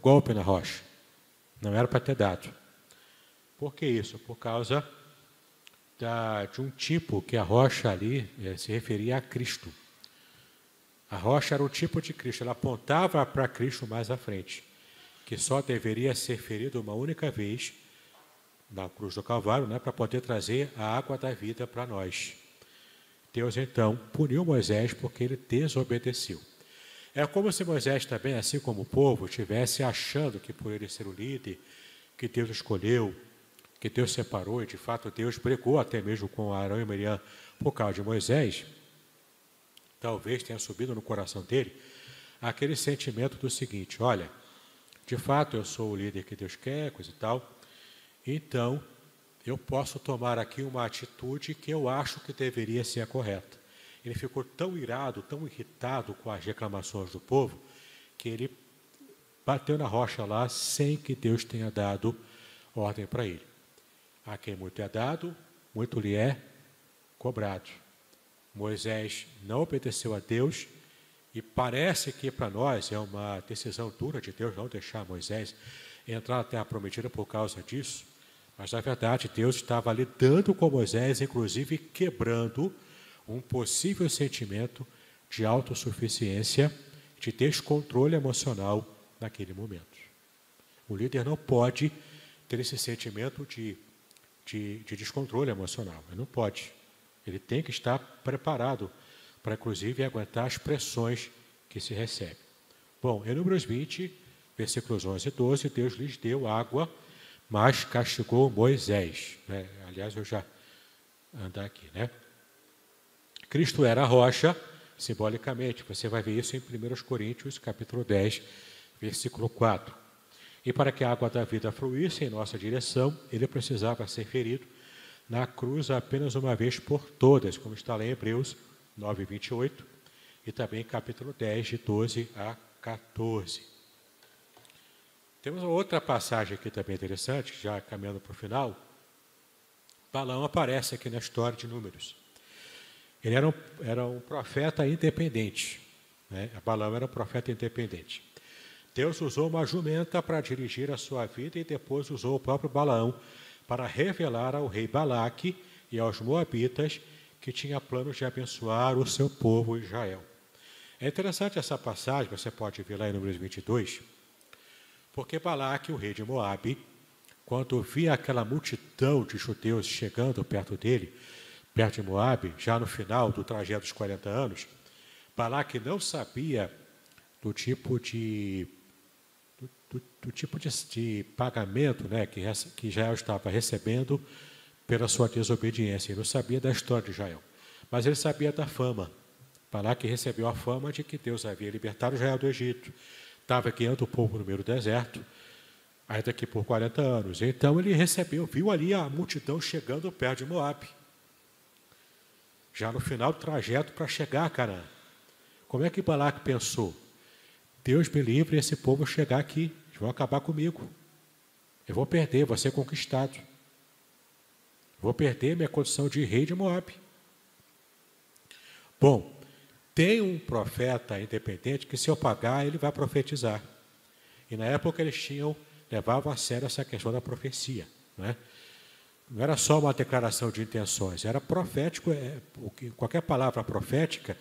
golpe na rocha. Não era para ter dado. Por que isso? Por causa de um tipo que a rocha ali se referia a Cristo. A rocha era um tipo de Cristo, ela apontava para Cristo mais à frente, que só deveria ser ferido uma única vez na cruz do Calvário, né, para poder trazer a água da vida para nós. Deus, então, puniu Moisés porque ele desobedeceu. É como se Moisés também, assim como o povo, estivesse achando que por ele ser o líder, que Deus escolheu, que Deus separou, e de fato Deus brigou até mesmo com Arão e Miriam por causa de Moisés, talvez tenha subido no coração dele aquele sentimento do seguinte: olha, de fato eu sou o líder que Deus quer, coisa e tal, então eu posso tomar aqui uma atitude que eu acho que deveria ser a correta. Ele ficou tão irado, tão irritado com as reclamações do povo, que ele bateu na rocha lá sem que Deus tenha dado ordem para ele. A quem muito é dado, muito lhe é cobrado. Moisés não obedeceu a Deus, e parece que para nós é uma decisão dura de Deus não deixar Moisés entrar na terra prometida por causa disso, mas na verdade Deus estava lidando com Moisés, inclusive quebrando um possível sentimento de autossuficiência, de descontrole emocional naquele momento. O líder não pode ter esse sentimento de descontrole emocional. Ele não pode. Ele tem que estar preparado para, inclusive, aguentar as pressões que se recebe. Bom, em Números 20, versículos 11 e 12, Deus lhes deu água, mas castigou Moisés. Né? Aliás, eu já andar aqui, né? Cristo era a rocha, simbolicamente. Você vai ver isso em 1 Coríntios, capítulo 10, versículo 4. E para que a água da vida fluísse em nossa direção, ele precisava ser ferido na cruz apenas uma vez por todas, como está lá em Hebreus 9, 28, e também capítulo 10, de 12 a 14. Temos uma outra passagem aqui também interessante, já caminhando para o final. Balaão aparece aqui na história de Números. Ele era um profeta independente, né? Balaão era um profeta independente. Deus usou uma jumenta para dirigir a sua vida e depois usou o próprio Balaão para revelar ao rei Balaque e aos moabitas que tinha planos de abençoar o seu povo Israel. É interessante essa passagem, você pode ver lá em Números 22, porque Balaque, o rei de Moabe, quando via aquela multidão de judeus chegando perto dele, perto de Moabe, já no final do trajeto dos 40 anos, Balaque não sabia do tipo de pagamento, né, que Israel estava recebendo pela sua desobediência. Ele não sabia da história de Israel, mas ele sabia da fama. Balaque recebeu a fama de que Deus havia libertado Israel do Egito, estava guiando o povo no meio do deserto, ainda que por 40 anos. Então ele viu ali a multidão chegando perto de Moabe, já no final do trajeto para chegar a Canaã. Como é que Balaque pensou? Deus me livre esse povo chegar aqui, eles vão acabar comigo, eu vou perder, vou ser conquistado, vou perder minha condição de rei de Moabe. Bom, tem um profeta independente que, se eu pagar, ele vai profetizar. E na época eles levavam a sério essa questão da profecia, né? Não era só uma declaração de intenções, era profético. Qualquer palavra profética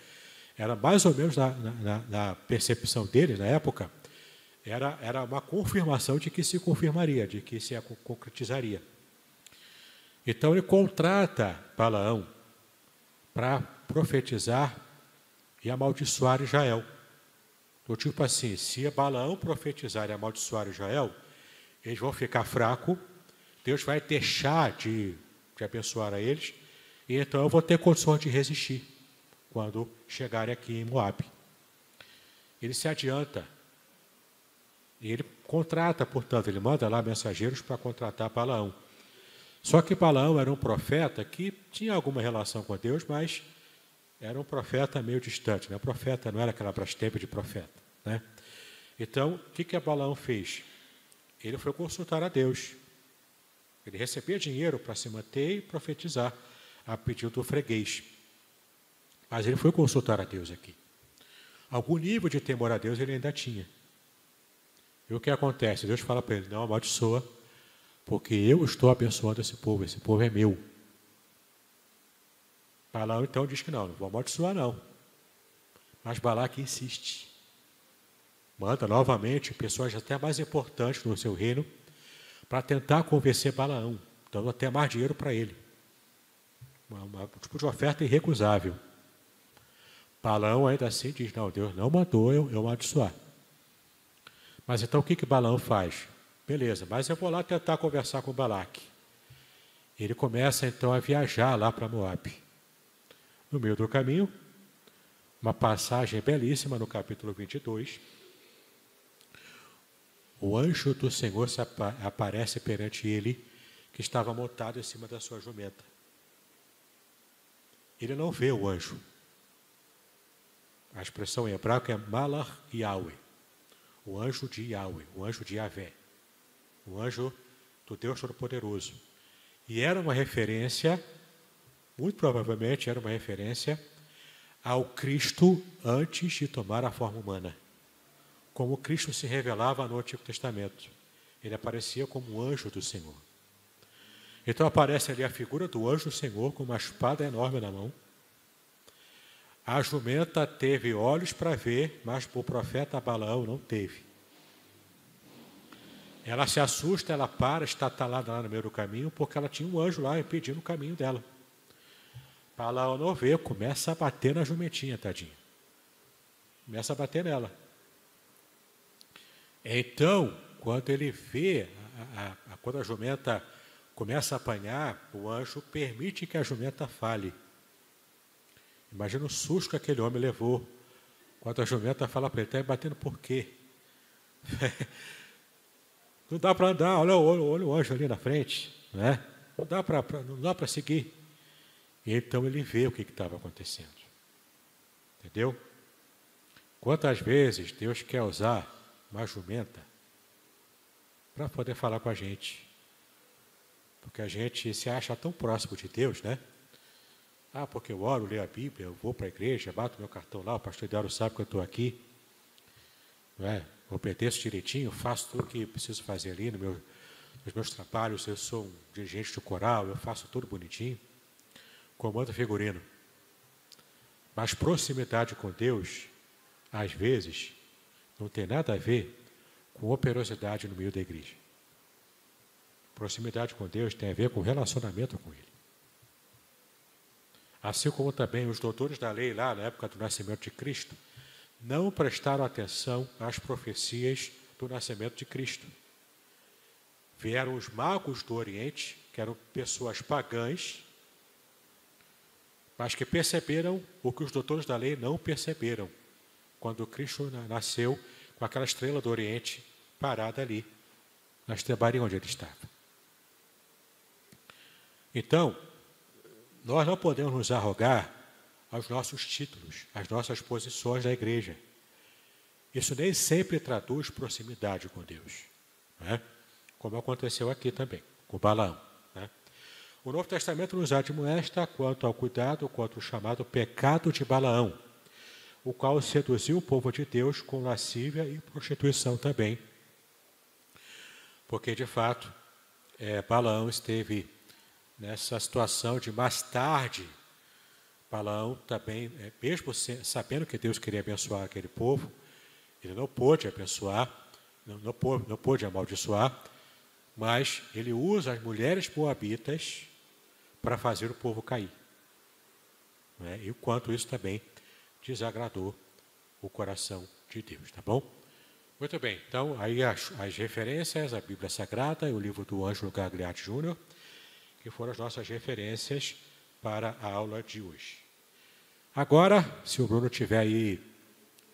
era mais ou menos, na percepção dele, na época, era uma confirmação de que se confirmaria, de que se concretizaria. Então ele contrata Balaão para profetizar e amaldiçoar Israel. Do tipo assim: se Balaão profetizar e amaldiçoar Israel, eles vão ficar fracos, Deus vai deixar de abençoar a eles, e então eu vou ter condições de resistir quando chegarem aqui em Moabe. Ele se adianta. E ele contrata, portanto, ele manda lá mensageiros para contratar Balaão. Só que Balaão era um profeta que tinha alguma relação com Deus, mas era um profeta meio distante, né? O profeta não era aquela brastempa de profeta, né? Então, o que Balaão fez? Ele foi consultar a Deus. Ele recebia dinheiro para se manter e profetizar a pedido do freguês. Mas ele foi consultar a Deus aqui. Algum nível de temor a Deus ele ainda tinha. E o que acontece? Deus fala para ele, não amaldiçoa, porque eu estou abençoando esse povo é meu. Balaão então diz que não, não vou amaldiçoar não. Mas Balaque insiste. Manda novamente pessoas até mais importantes no seu reino para tentar convencer Balaão, dando até mais dinheiro para ele. Um tipo de oferta irrecusável. Balaão ainda assim diz, não, Deus não mandou eu amaldiçoar. Mas então o que Balaão faz? Beleza, mas eu vou lá tentar conversar com Balaque. Ele começa então a viajar lá para Moabe. No meio do caminho, uma passagem belíssima no capítulo 22. O anjo do Senhor aparece perante ele, que estava montado em cima da sua jumenta. Ele não vê o anjo. A expressão em hebraico é Malach Yahweh. O anjo de Yahweh, o anjo de Yahvé, o anjo do Deus Todo-Poderoso. E era uma referência, muito provavelmente era uma referência ao Cristo antes de tomar a forma humana. Como Cristo se revelava no Antigo Testamento. Ele aparecia como um anjo do Senhor. Então aparece ali a figura do anjo do Senhor com uma espada enorme na mão. A jumenta teve olhos para ver, mas o profeta Balaão não teve. Ela se assusta, ela para, está atalada lá no meio do caminho, porque ela tinha um anjo lá impedindo o caminho dela. Balaão não vê, começa a bater na jumentinha, tadinha. Começa a bater nela. Então, quando ele vê, quando a jumenta começa a apanhar, o anjo permite que a jumenta fale. Imagina o susto que aquele homem levou. Quando a jumenta fala para ele, está batendo por quê? Não dá para andar, olha o anjo ali na frente, né? Não dá para seguir. E então ele vê o que estava acontecendo. Entendeu? Quantas vezes Deus quer usar uma jumenta para poder falar com a gente? Porque a gente se acha tão próximo de Deus, né? Ah, porque eu oro, leio a Bíblia, eu vou para a igreja, bato meu cartão lá, o pastor Eduardo sabe que eu estou aqui. Não é? Eu obedeço direitinho, faço tudo o que preciso fazer ali nos meus trabalhos, eu sou um dirigente do coral, eu faço tudo bonitinho. Comando figurino. Mas proximidade com Deus, às vezes, não tem nada a ver com operosidade no meio da igreja. Proximidade com Deus tem a ver com relacionamento com Ele. Assim como também os doutores da lei lá na época do nascimento de Cristo não prestaram atenção às profecias do nascimento de Cristo. Vieram os magos do Oriente, que eram pessoas pagãs, mas que perceberam o que os doutores da lei não perceberam quando Cristo nasceu com aquela estrela do Oriente parada ali, na estrebaria onde ele estava. Então, nós não podemos nos arrogar aos nossos títulos, às nossas posições da igreja. Isso nem sempre traduz proximidade com Deus, né? Como aconteceu aqui também, com Balaão, né? O Novo Testamento nos admoesta quanto ao cuidado, quanto ao chamado pecado de Balaão, o qual seduziu o povo de Deus com lascívia e prostituição também. Porque, de fato, Balaão esteve nessa situação de mais tarde, Balaão também, mesmo sabendo que Deus queria abençoar aquele povo, ele não pôde abençoar, não pôde amaldiçoar, mas ele usa as mulheres moabitas para fazer o povo cair, né? E o quanto isso também desagradou o coração de Deus, tá bom? Muito bem, então aí as referências, a Bíblia Sagrada e o livro do Ângelo Gagliardi Júnior, que foram as nossas referências para a aula de hoje. Agora, se o Bruno estiver aí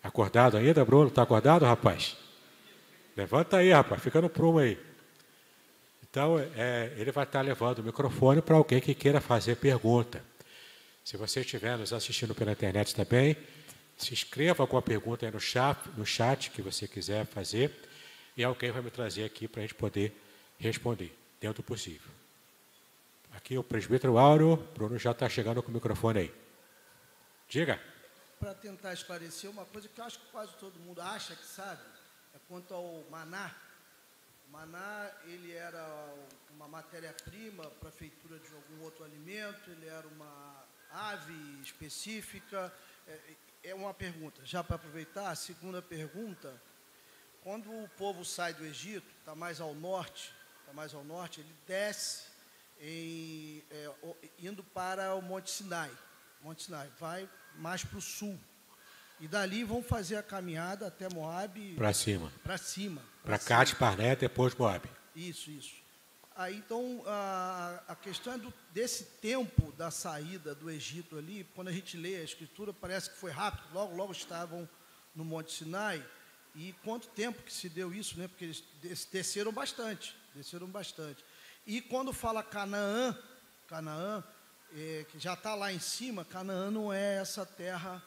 acordado ainda, Bruno, está acordado, rapaz? Levanta aí, rapaz, fica no prumo aí. Então, ele vai estar levando o microfone para alguém que queira fazer pergunta. Se você estiver nos assistindo pela internet também, se inscreva com a pergunta aí no chat que você quiser fazer, e alguém vai me trazer aqui para a gente poder responder, dentro do possível. Aqui o presbítero Áureo, Bruno já está chegando com o microfone aí. Diga. Para tentar esclarecer uma coisa que eu acho que quase todo mundo acha que sabe, é quanto ao maná. O maná, ele era uma matéria-prima para a feitura de algum outro alimento, ele era uma ave específica. É uma pergunta. Já para aproveitar, a segunda pergunta, quando o povo sai do Egito, está mais ao norte, ele desce indo para o Monte Sinai, vai mais para o sul. E dali vão fazer a caminhada até Moabe. Para cima. Para Cades-Barnea, depois Moabe. Isso. Aí, então, a questão é desse tempo da saída do Egito ali, quando a gente lê a Escritura, parece que foi rápido, logo estavam no Monte Sinai. E quanto tempo que se deu isso, né? Porque eles desceram bastante. E quando fala Canaã, que já está lá em cima, Canaã não é essa terra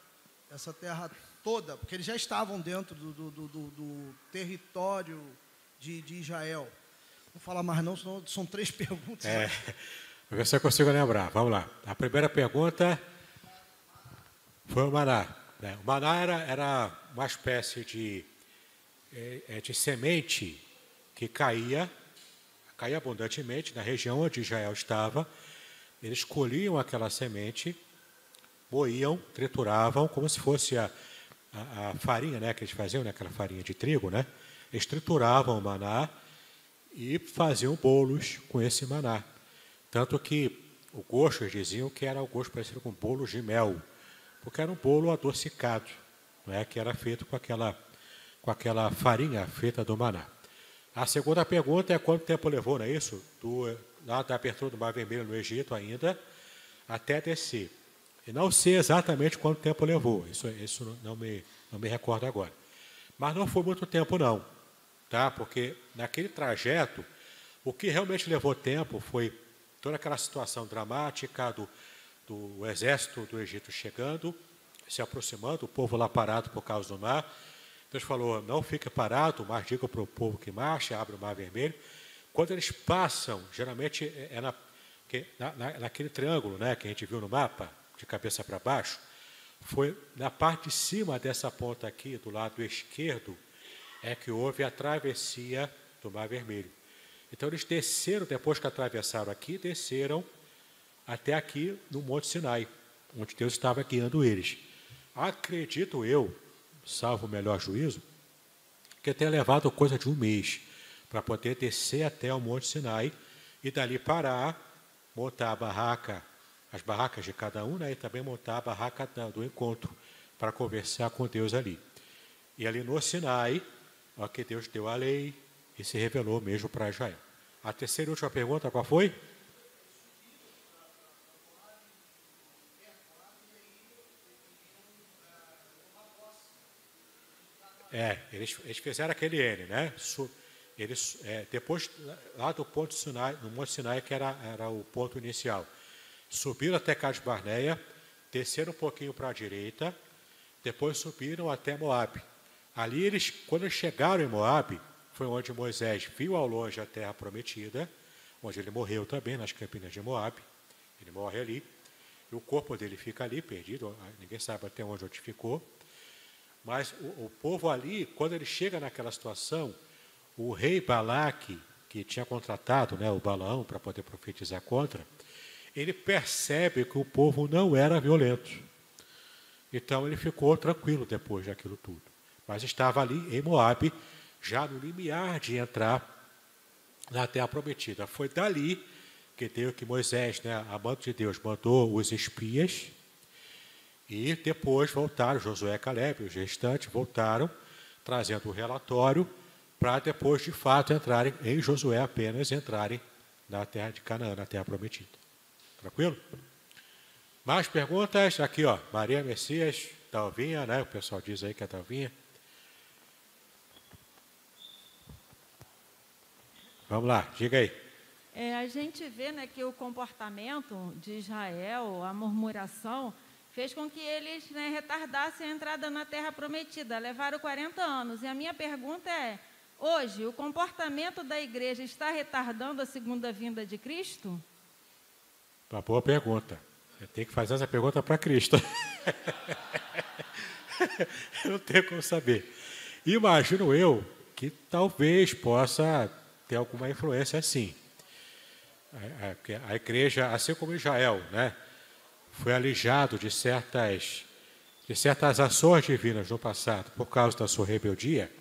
toda, porque eles já estavam dentro do território de Israel. Não fala mais não, senão são três perguntas. Vou ver se eu consigo lembrar. Vamos lá. A primeira pergunta foi o maná. O maná era uma espécie de semente que caía abundantemente na região onde Israel estava. Eles colhiam aquela semente, moíam, trituravam, como se fosse a farinha, né, que eles faziam, né, aquela farinha de trigo, né? Eles trituravam o maná e faziam bolos com esse maná. Tanto que o gosto, eles diziam que era um gosto parecido com bolos de mel, porque era um bolo adocicado, né, que era feito com aquela farinha feita do maná. A segunda pergunta é quanto tempo levou, não é isso? Lá da abertura do Mar Vermelho no Egito ainda, até descer. E não sei exatamente quanto tempo levou, isso não me recordo agora. Mas não foi muito tempo não, tá? Porque naquele trajeto, o que realmente levou tempo foi toda aquela situação dramática do exército do Egito chegando, se aproximando, o povo lá parado por causa do mar. Deus falou, não fique parado, mas diga para o povo que marcha, abre o Mar Vermelho. Quando eles passam, geralmente é naquele triângulo, né, que a gente viu no mapa, de cabeça para baixo, foi na parte de cima dessa ponta aqui, do lado esquerdo, é que houve a travessia do Mar Vermelho. Então eles desceram, depois que atravessaram aqui, desceram até aqui no Monte Sinai, onde Deus estava guiando eles. Acredito eu, salvo o melhor juízo, que tenha levado coisa de um mês para poder descer até o Monte Sinai e dali parar, montar as barracas de cada um, né, e também montar a barraca do encontro para conversar com Deus ali. E ali no Sinai, ó, que Deus deu a lei e se revelou mesmo para Israel. A terceira e última pergunta, qual foi? Eles fizeram aquele N, né? Eles, depois, lá do ponto Sinai, no Monte Sinai, que era o ponto inicial, subiram até Cades-Barnea, desceram um pouquinho para a direita, depois subiram até Moabe. Ali, quando eles chegaram em Moabe, foi onde Moisés viu ao longe a terra prometida, onde ele morreu também, nas campinas de Moabe. Ele morre ali, e o corpo dele fica ali, perdido, ninguém sabe até onde ficou. Mas o povo ali, quando ele chega naquela situação, o rei Balaque, que tinha contratado, né, o Balaão para poder profetizar contra, ele percebe que o povo não era violento. Então ele ficou tranquilo depois daquilo tudo. Mas estava ali em Moabe, já no limiar de entrar na terra prometida. Foi dali que Moisés, né, amado de Deus, mandou os espias. E depois voltaram, Josué e Caleb, os restantes, voltaram, trazendo o relatório, para depois, de fato, entrarem em Josué, apenas entrarem na terra de Canaã, na terra prometida. Tranquilo? Mais perguntas? Aqui, ó, Maria Messias, Dalvinha, né? O pessoal diz aí que é Dalvinha. Vamos lá, diga aí. A gente vê, né, que o comportamento de Israel, a murmuração, fez com que eles, né, retardassem a entrada na Terra Prometida. Levaram 40 anos. E a minha pergunta é, hoje, o comportamento da igreja está retardando a segunda vinda de Cristo? Uma boa pergunta. Eu tenho que fazer essa pergunta para Cristo. Eu não tenho como saber. Imagino eu que talvez possa ter alguma influência assim. A igreja, assim como Israel, né, foi alijado de certas ações divinas no passado por causa da sua rebeldia,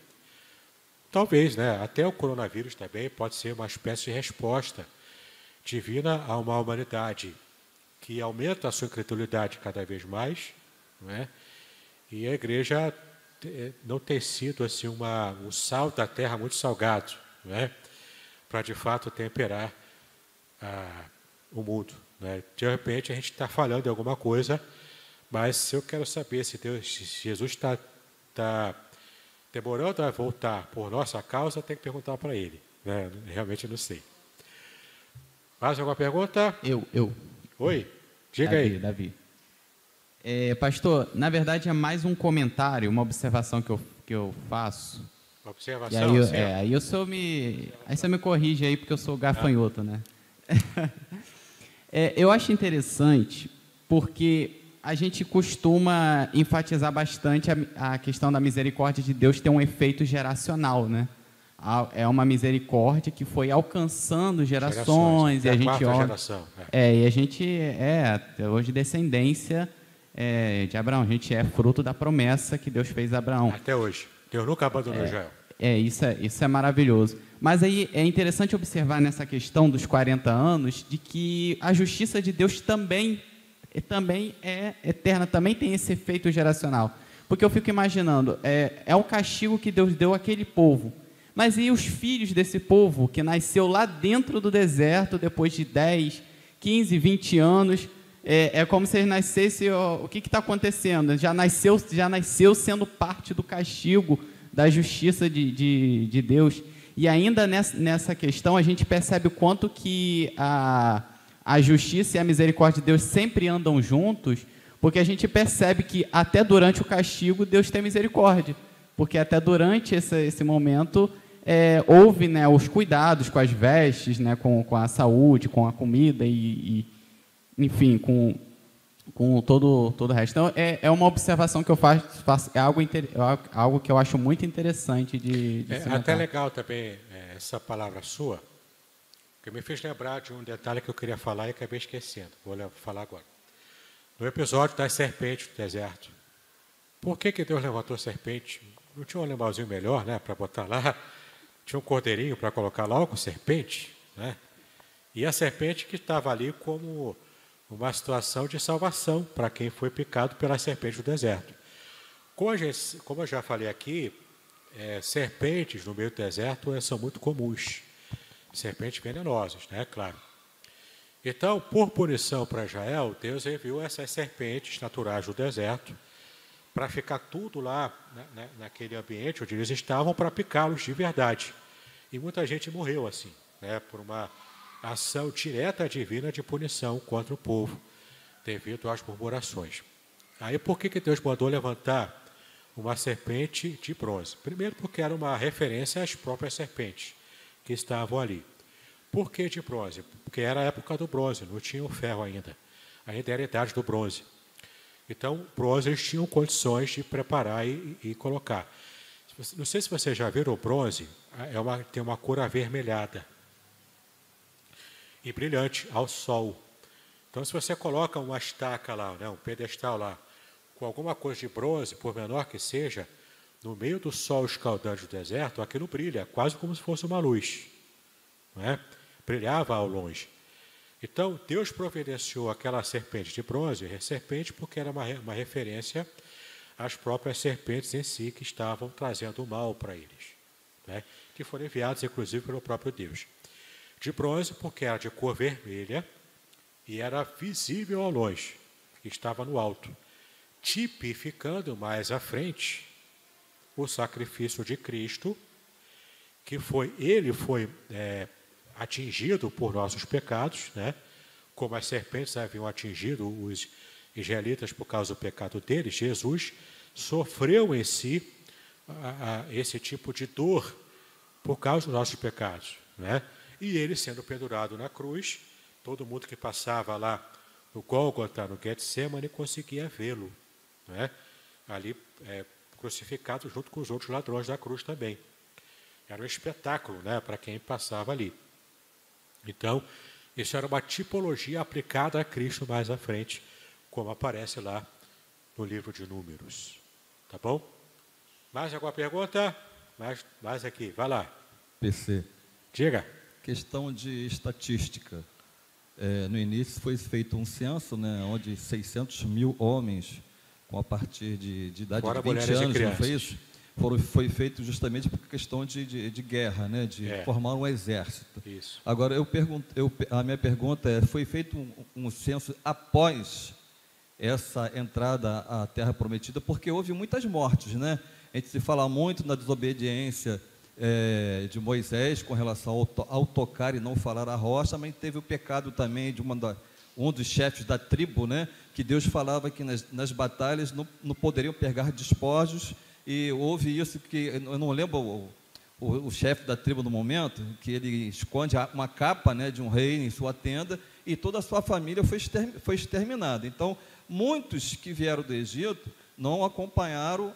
talvez, né, até o coronavírus também pode ser uma espécie de resposta divina a uma humanidade que aumenta a sua incredulidade cada vez mais, né, e a igreja não tem sido assim, um sal da terra muito salgado, né, para de fato temperar o mundo, né? De repente a gente está falando de alguma coisa, mas eu quero saber se Jesus está demorando a voltar por nossa causa, tem que perguntar para ele, né? Realmente não sei. Mais alguma pergunta? Eu. Oi, diga aí. Davi. Pastor, na verdade é mais um comentário, uma observação que eu faço. Uma observação? E aí aí o senhor me corrige aí, porque eu sou gafanhoto, né? Eu acho interessante porque a gente costuma enfatizar bastante a questão da misericórdia de Deus ter um efeito geracional, né? É uma misericórdia que foi alcançando gerações. E a gente olha, geração, e a gente é até hoje descendência de Abraão. A gente é fruto da promessa que Deus fez a Abraão. Até hoje. Deus nunca abandonou Israel. Isso é maravilhoso. Mas aí é interessante observar nessa questão dos 40 anos de que a justiça de Deus também é eterna, também tem esse efeito geracional. Porque eu fico imaginando, é o castigo que Deus deu àquele povo. Mas e os filhos desse povo que nasceu lá dentro do deserto, depois de 10, 15, 20 anos, é como se eles nascessem, o que está acontecendo? Já nasceu sendo parte do castigo, da justiça de Deus. E ainda nessa questão, a gente percebe o quanto que a justiça e a misericórdia de Deus sempre andam juntos, porque a gente percebe que até durante o castigo, Deus tem misericórdia, porque até durante esse momento houve, né, os cuidados com as vestes, né, com a saúde, com a comida e enfim, com todo o resto. Então, é uma observação que eu faço, algo que eu acho muito interessante de se notar. Até legal também essa palavra sua, que me fez lembrar de um detalhe que eu queria falar e acabei esquecendo. Vou falar agora. No episódio das serpentes do deserto, por que Deus levantou a serpente? Não tinha um animalzinho melhor, né, para botar lá? Tinha um cordeirinho para colocar lá com serpente, né? E a serpente que estava ali como uma situação de salvação para quem foi picado pela serpente do deserto. Como eu já falei aqui, serpentes no meio do deserto são muito comuns. Serpentes venenosas, né? Claro. Então, por punição para Israel, Deus enviou essas serpentes naturais do deserto para ficar tudo lá naquele ambiente onde eles estavam para picá-los de verdade. E muita gente morreu assim, né? Por uma ação direta divina de punição contra o povo, devido às murmurações. Aí, por que Deus mandou levantar uma serpente de bronze? Primeiro, porque era uma referência às próprias serpentes que estavam ali. Por que de bronze? Porque era a época do bronze, não tinha o ferro ainda. Ainda era a idade do bronze. Então, bronze eles tinham condições de preparar e colocar. Não sei se vocês já viram o bronze, tem uma cor avermelhada e brilhante ao sol. Então, se você coloca uma estaca lá, né, um pedestal lá, com alguma coisa de bronze, por menor que seja, no meio do sol escaldante do deserto, aquilo brilha, quase como se fosse uma luz, né? Brilhava ao longe. Então, Deus providenciou aquela serpente de bronze, serpente, porque era uma referência às próprias serpentes em si, que estavam trazendo o mal para eles, né? Que foram enviados, inclusive, pelo próprio Deus. De bronze, porque era de cor vermelha e era visível ao longe, estava no alto, tipificando mais à frente o sacrifício de Cristo, que foi atingido por nossos pecados, né? Como as serpentes haviam atingido os israelitas por causa do pecado deles, Jesus sofreu em si esse tipo de dor por causa dos nossos pecados, né? E ele sendo pendurado na cruz, todo mundo que passava lá no Gólgota, no Getsemane, conseguia vê-lo, né? Ali crucificado junto com os outros ladrões da cruz também. Era um espetáculo, né, para quem passava ali. Então, isso era uma tipologia aplicada a Cristo mais à frente, como aparece lá no livro de Números. Tá bom? Mais alguma pergunta? Mais aqui, vai lá. PC. Diga. Questão de estatística. No início foi feito um censo, né, onde 600 mil homens, a partir de idade de 20 anos, não foi isso? Foi feito justamente por questão de guerra, né, de formar um exército. Isso. Agora, a minha pergunta é, foi feito um censo após essa entrada à Terra Prometida, porque houve muitas mortes, né? A gente se fala muito na desobediência de Moisés com relação ao tocar e não falar a rocha, mas teve o pecado também de um dos chefes da tribo, né, que Deus falava que nas batalhas não poderiam pegar despojos, e houve isso que, eu não lembro o chefe da tribo no momento, que ele esconde uma capa, né, de um rei em sua tenda, e toda a sua família foi exterminada. Então, muitos que vieram do Egito não acompanharam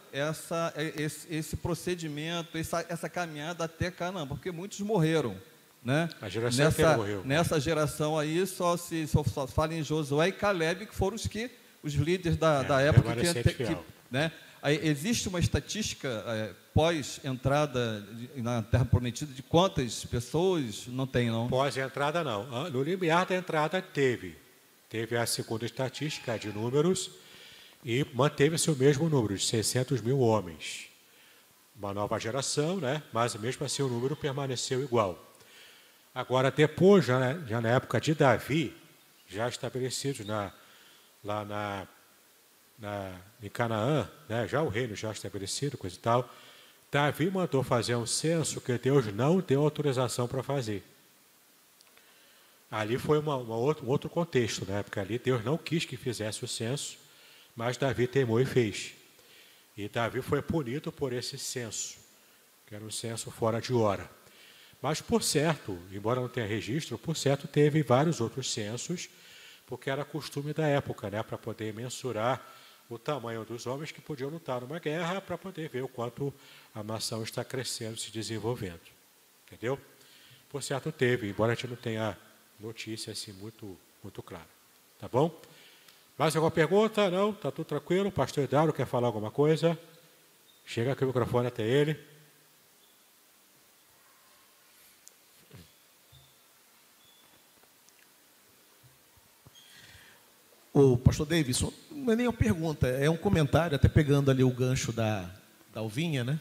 esse procedimento, essa caminhada até Canaã, porque muitos morreram, né? A geração morreu. Nessa geração aí só fala em Josué e Caleb, que foram os líderes da época. Né? Aí, existe uma estatística pós-entrada na Terra Prometida de quantas pessoas? Não tem, não? Pós-entrada, não. No limiar da entrada teve. Teve a segunda estatística de números e manteve-se o mesmo número, de 600 mil homens. Uma nova geração, né? Mas mesmo assim o número permaneceu igual. Agora, depois, já na época de Davi, já estabelecido em Canaã, né, já o reino já estabelecido, coisa e tal, Davi mandou fazer um censo que Deus não deu autorização para fazer. Ali foi um outro contexto, né, porque ali Deus não quis que fizesse o censo, mas Davi teimou e fez. E Davi foi punido por esse censo, que era um censo fora de hora. Mas, por certo, embora não tenha registro, por certo, teve vários outros censos, porque era costume da época, né, para poder mensurar o tamanho dos homens que podiam lutar numa guerra, para poder ver o quanto a nação está crescendo, se desenvolvendo. Entendeu? Por certo, teve, embora a gente não tenha notícia assim muito, muito clara. Tá bom? Mais alguma pergunta? Não? Está tudo tranquilo? O pastor Hidário quer falar alguma coisa? Chega aqui o microfone até ele. O pastor Davidson, não é nem uma pergunta, é um comentário, até pegando ali o gancho da Alvinha, né?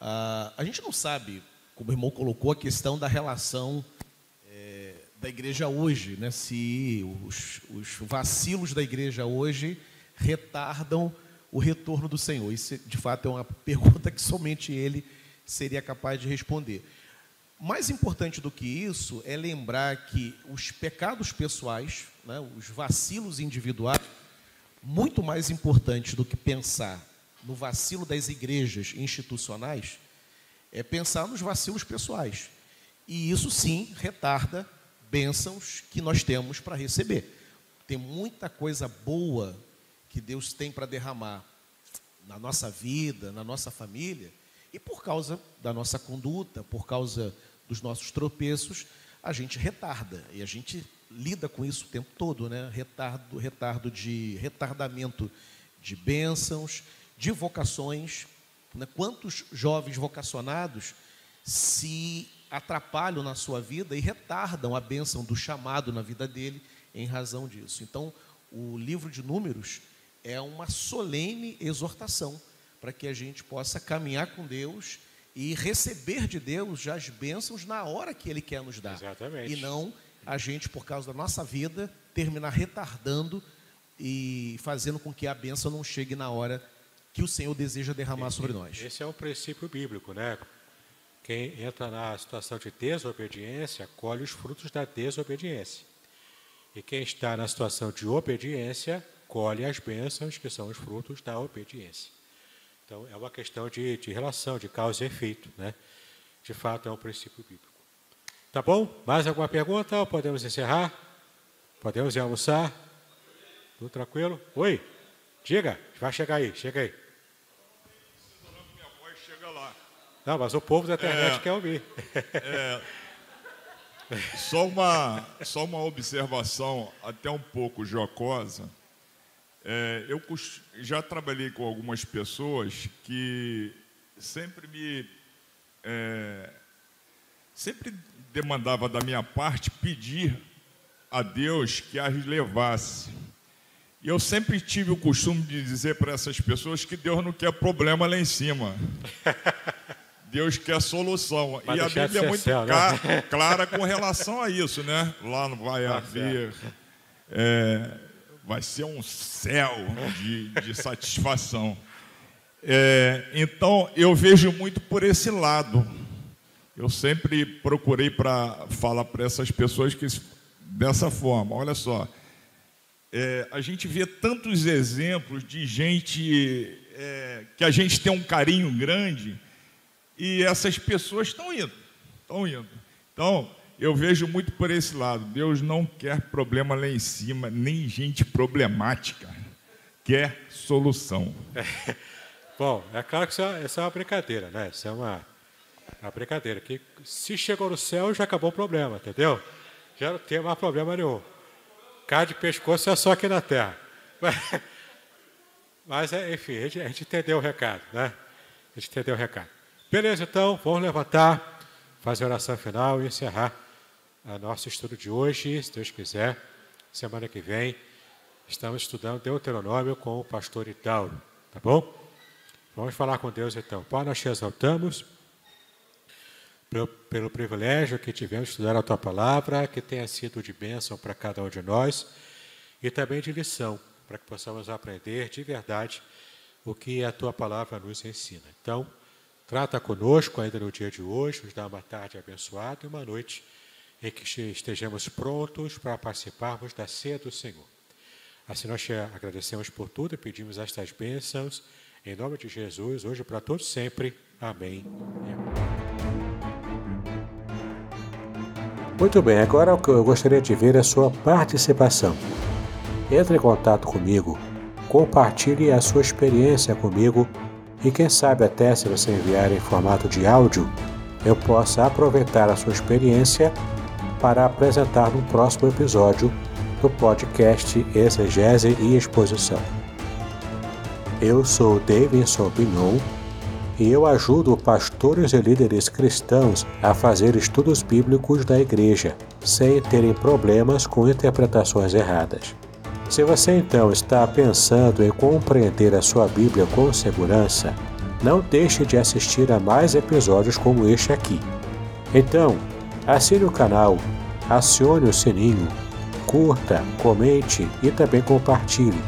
A gente não sabe, como o irmão colocou, a questão da relação da igreja hoje, né? Se os vacilos da igreja hoje retardam o retorno do Senhor. Isso, de fato, é uma pergunta que somente ele seria capaz de responder. Mais importante do que isso é lembrar que os pecados pessoais, né, os vacilos individuais, muito mais importante do que pensar no vacilo das igrejas institucionais, é pensar nos vacilos pessoais. E isso, sim, retarda bênçãos que nós temos para receber. Tem muita coisa boa que Deus tem para derramar na nossa vida, na nossa família, e por causa da nossa conduta, por causa dos nossos tropeços, a gente retarda, e a gente lida com isso o tempo todo, né? Retardamento de bênçãos, de vocações, né? Quantos jovens vocacionados se atrapalham na sua vida e retardam a bênção do chamado na vida dele em razão disso. Então, o livro de Números é uma solene exortação para que a gente possa caminhar com Deus e receber de Deus já as bênçãos na hora que Ele quer nos dar. Exatamente. E não a gente, por causa da nossa vida, terminar retardando e fazendo com que a bênção não chegue na hora que o Senhor deseja derramar sobre nós. Esse é o princípio bíblico, né? Quem entra na situação de desobediência, colhe os frutos da desobediência. E quem está na situação de obediência, colhe as bênçãos, que são os frutos da obediência. Então, é uma questão de relação, de causa e efeito, né? De fato, é um princípio bíblico. Tá bom? Mais alguma pergunta? Ou podemos encerrar? Podemos ir almoçar? Tudo tranquilo? Oi? Diga. Vai chegar aí. Chega aí. Minha voz chega lá. Não, mas o povo da internet quer ouvir. Só uma observação até um pouco jocosa. Eu já trabalhei com algumas pessoas que sempre sempre demandava da minha parte pedir a Deus que as levasse. E eu sempre tive o costume de dizer para essas pessoas que Deus não quer problema lá em cima. Deus quer solução. Mas e a Bíblia é muito clara com relação a isso, né? Lá não vai haver... vai ser um céu de satisfação. Então, eu vejo muito por esse lado. Eu sempre procurei para falar para essas pessoas que dessa forma, olha só, a gente vê tantos exemplos de gente que a gente tem um carinho grande e essas pessoas estão indo. Então, eu vejo muito por esse lado. Deus não quer problema lá em cima, nem gente problemática. Quer solução. Bom, é claro que isso é uma brincadeira, né? Isso é uma brincadeira, que se chegou no céu já acabou o problema, entendeu? Já não tem mais problema nenhum. Cai de pescoço é só aqui na terra. Mas enfim, a gente entendeu o recado, né? A gente entendeu o recado. Beleza, então, vamos levantar, fazer a oração final e encerrar o nosso estudo de hoje. Se Deus quiser, semana que vem estamos estudando Deuteronômio com o pastor Itauro, tá bom? Vamos falar com Deus então. Pai, nós te exaltamos pelo privilégio que tivemos de estudar a Tua Palavra, que tenha sido de bênção para cada um de nós e também de lição, para que possamos aprender de verdade o que a Tua Palavra nos ensina. Então, trata conosco ainda no dia de hoje, nos dá uma tarde abençoada e uma noite em que estejamos prontos para participarmos da ceia do Senhor. Assim nós te agradecemos por tudo e pedimos estas bênçãos em nome de Jesus, hoje para todos sempre. Amém. Muito bem, agora eu gostaria de ver a sua participação. Entre em contato comigo, compartilhe a sua experiência comigo e quem sabe até se você enviar em formato de áudio, eu possa aproveitar a sua experiência para apresentar no próximo episódio do podcast Exegese e Exposição. Eu sou Davidson Pinhão e eu ajudo pastores e líderes cristãos a fazer estudos bíblicos da igreja, sem terem problemas com interpretações erradas. Se você então está pensando em compreender a sua Bíblia com segurança, não deixe de assistir a mais episódios como este aqui. Então, assine o canal, acione o sininho, curta, comente e também compartilhe.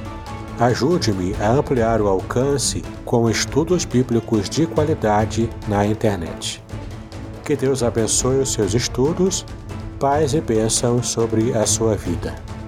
Ajude-me a ampliar o alcance com estudos bíblicos de qualidade na internet. Que Deus abençoe os seus estudos, paz e bênção sobre a sua vida.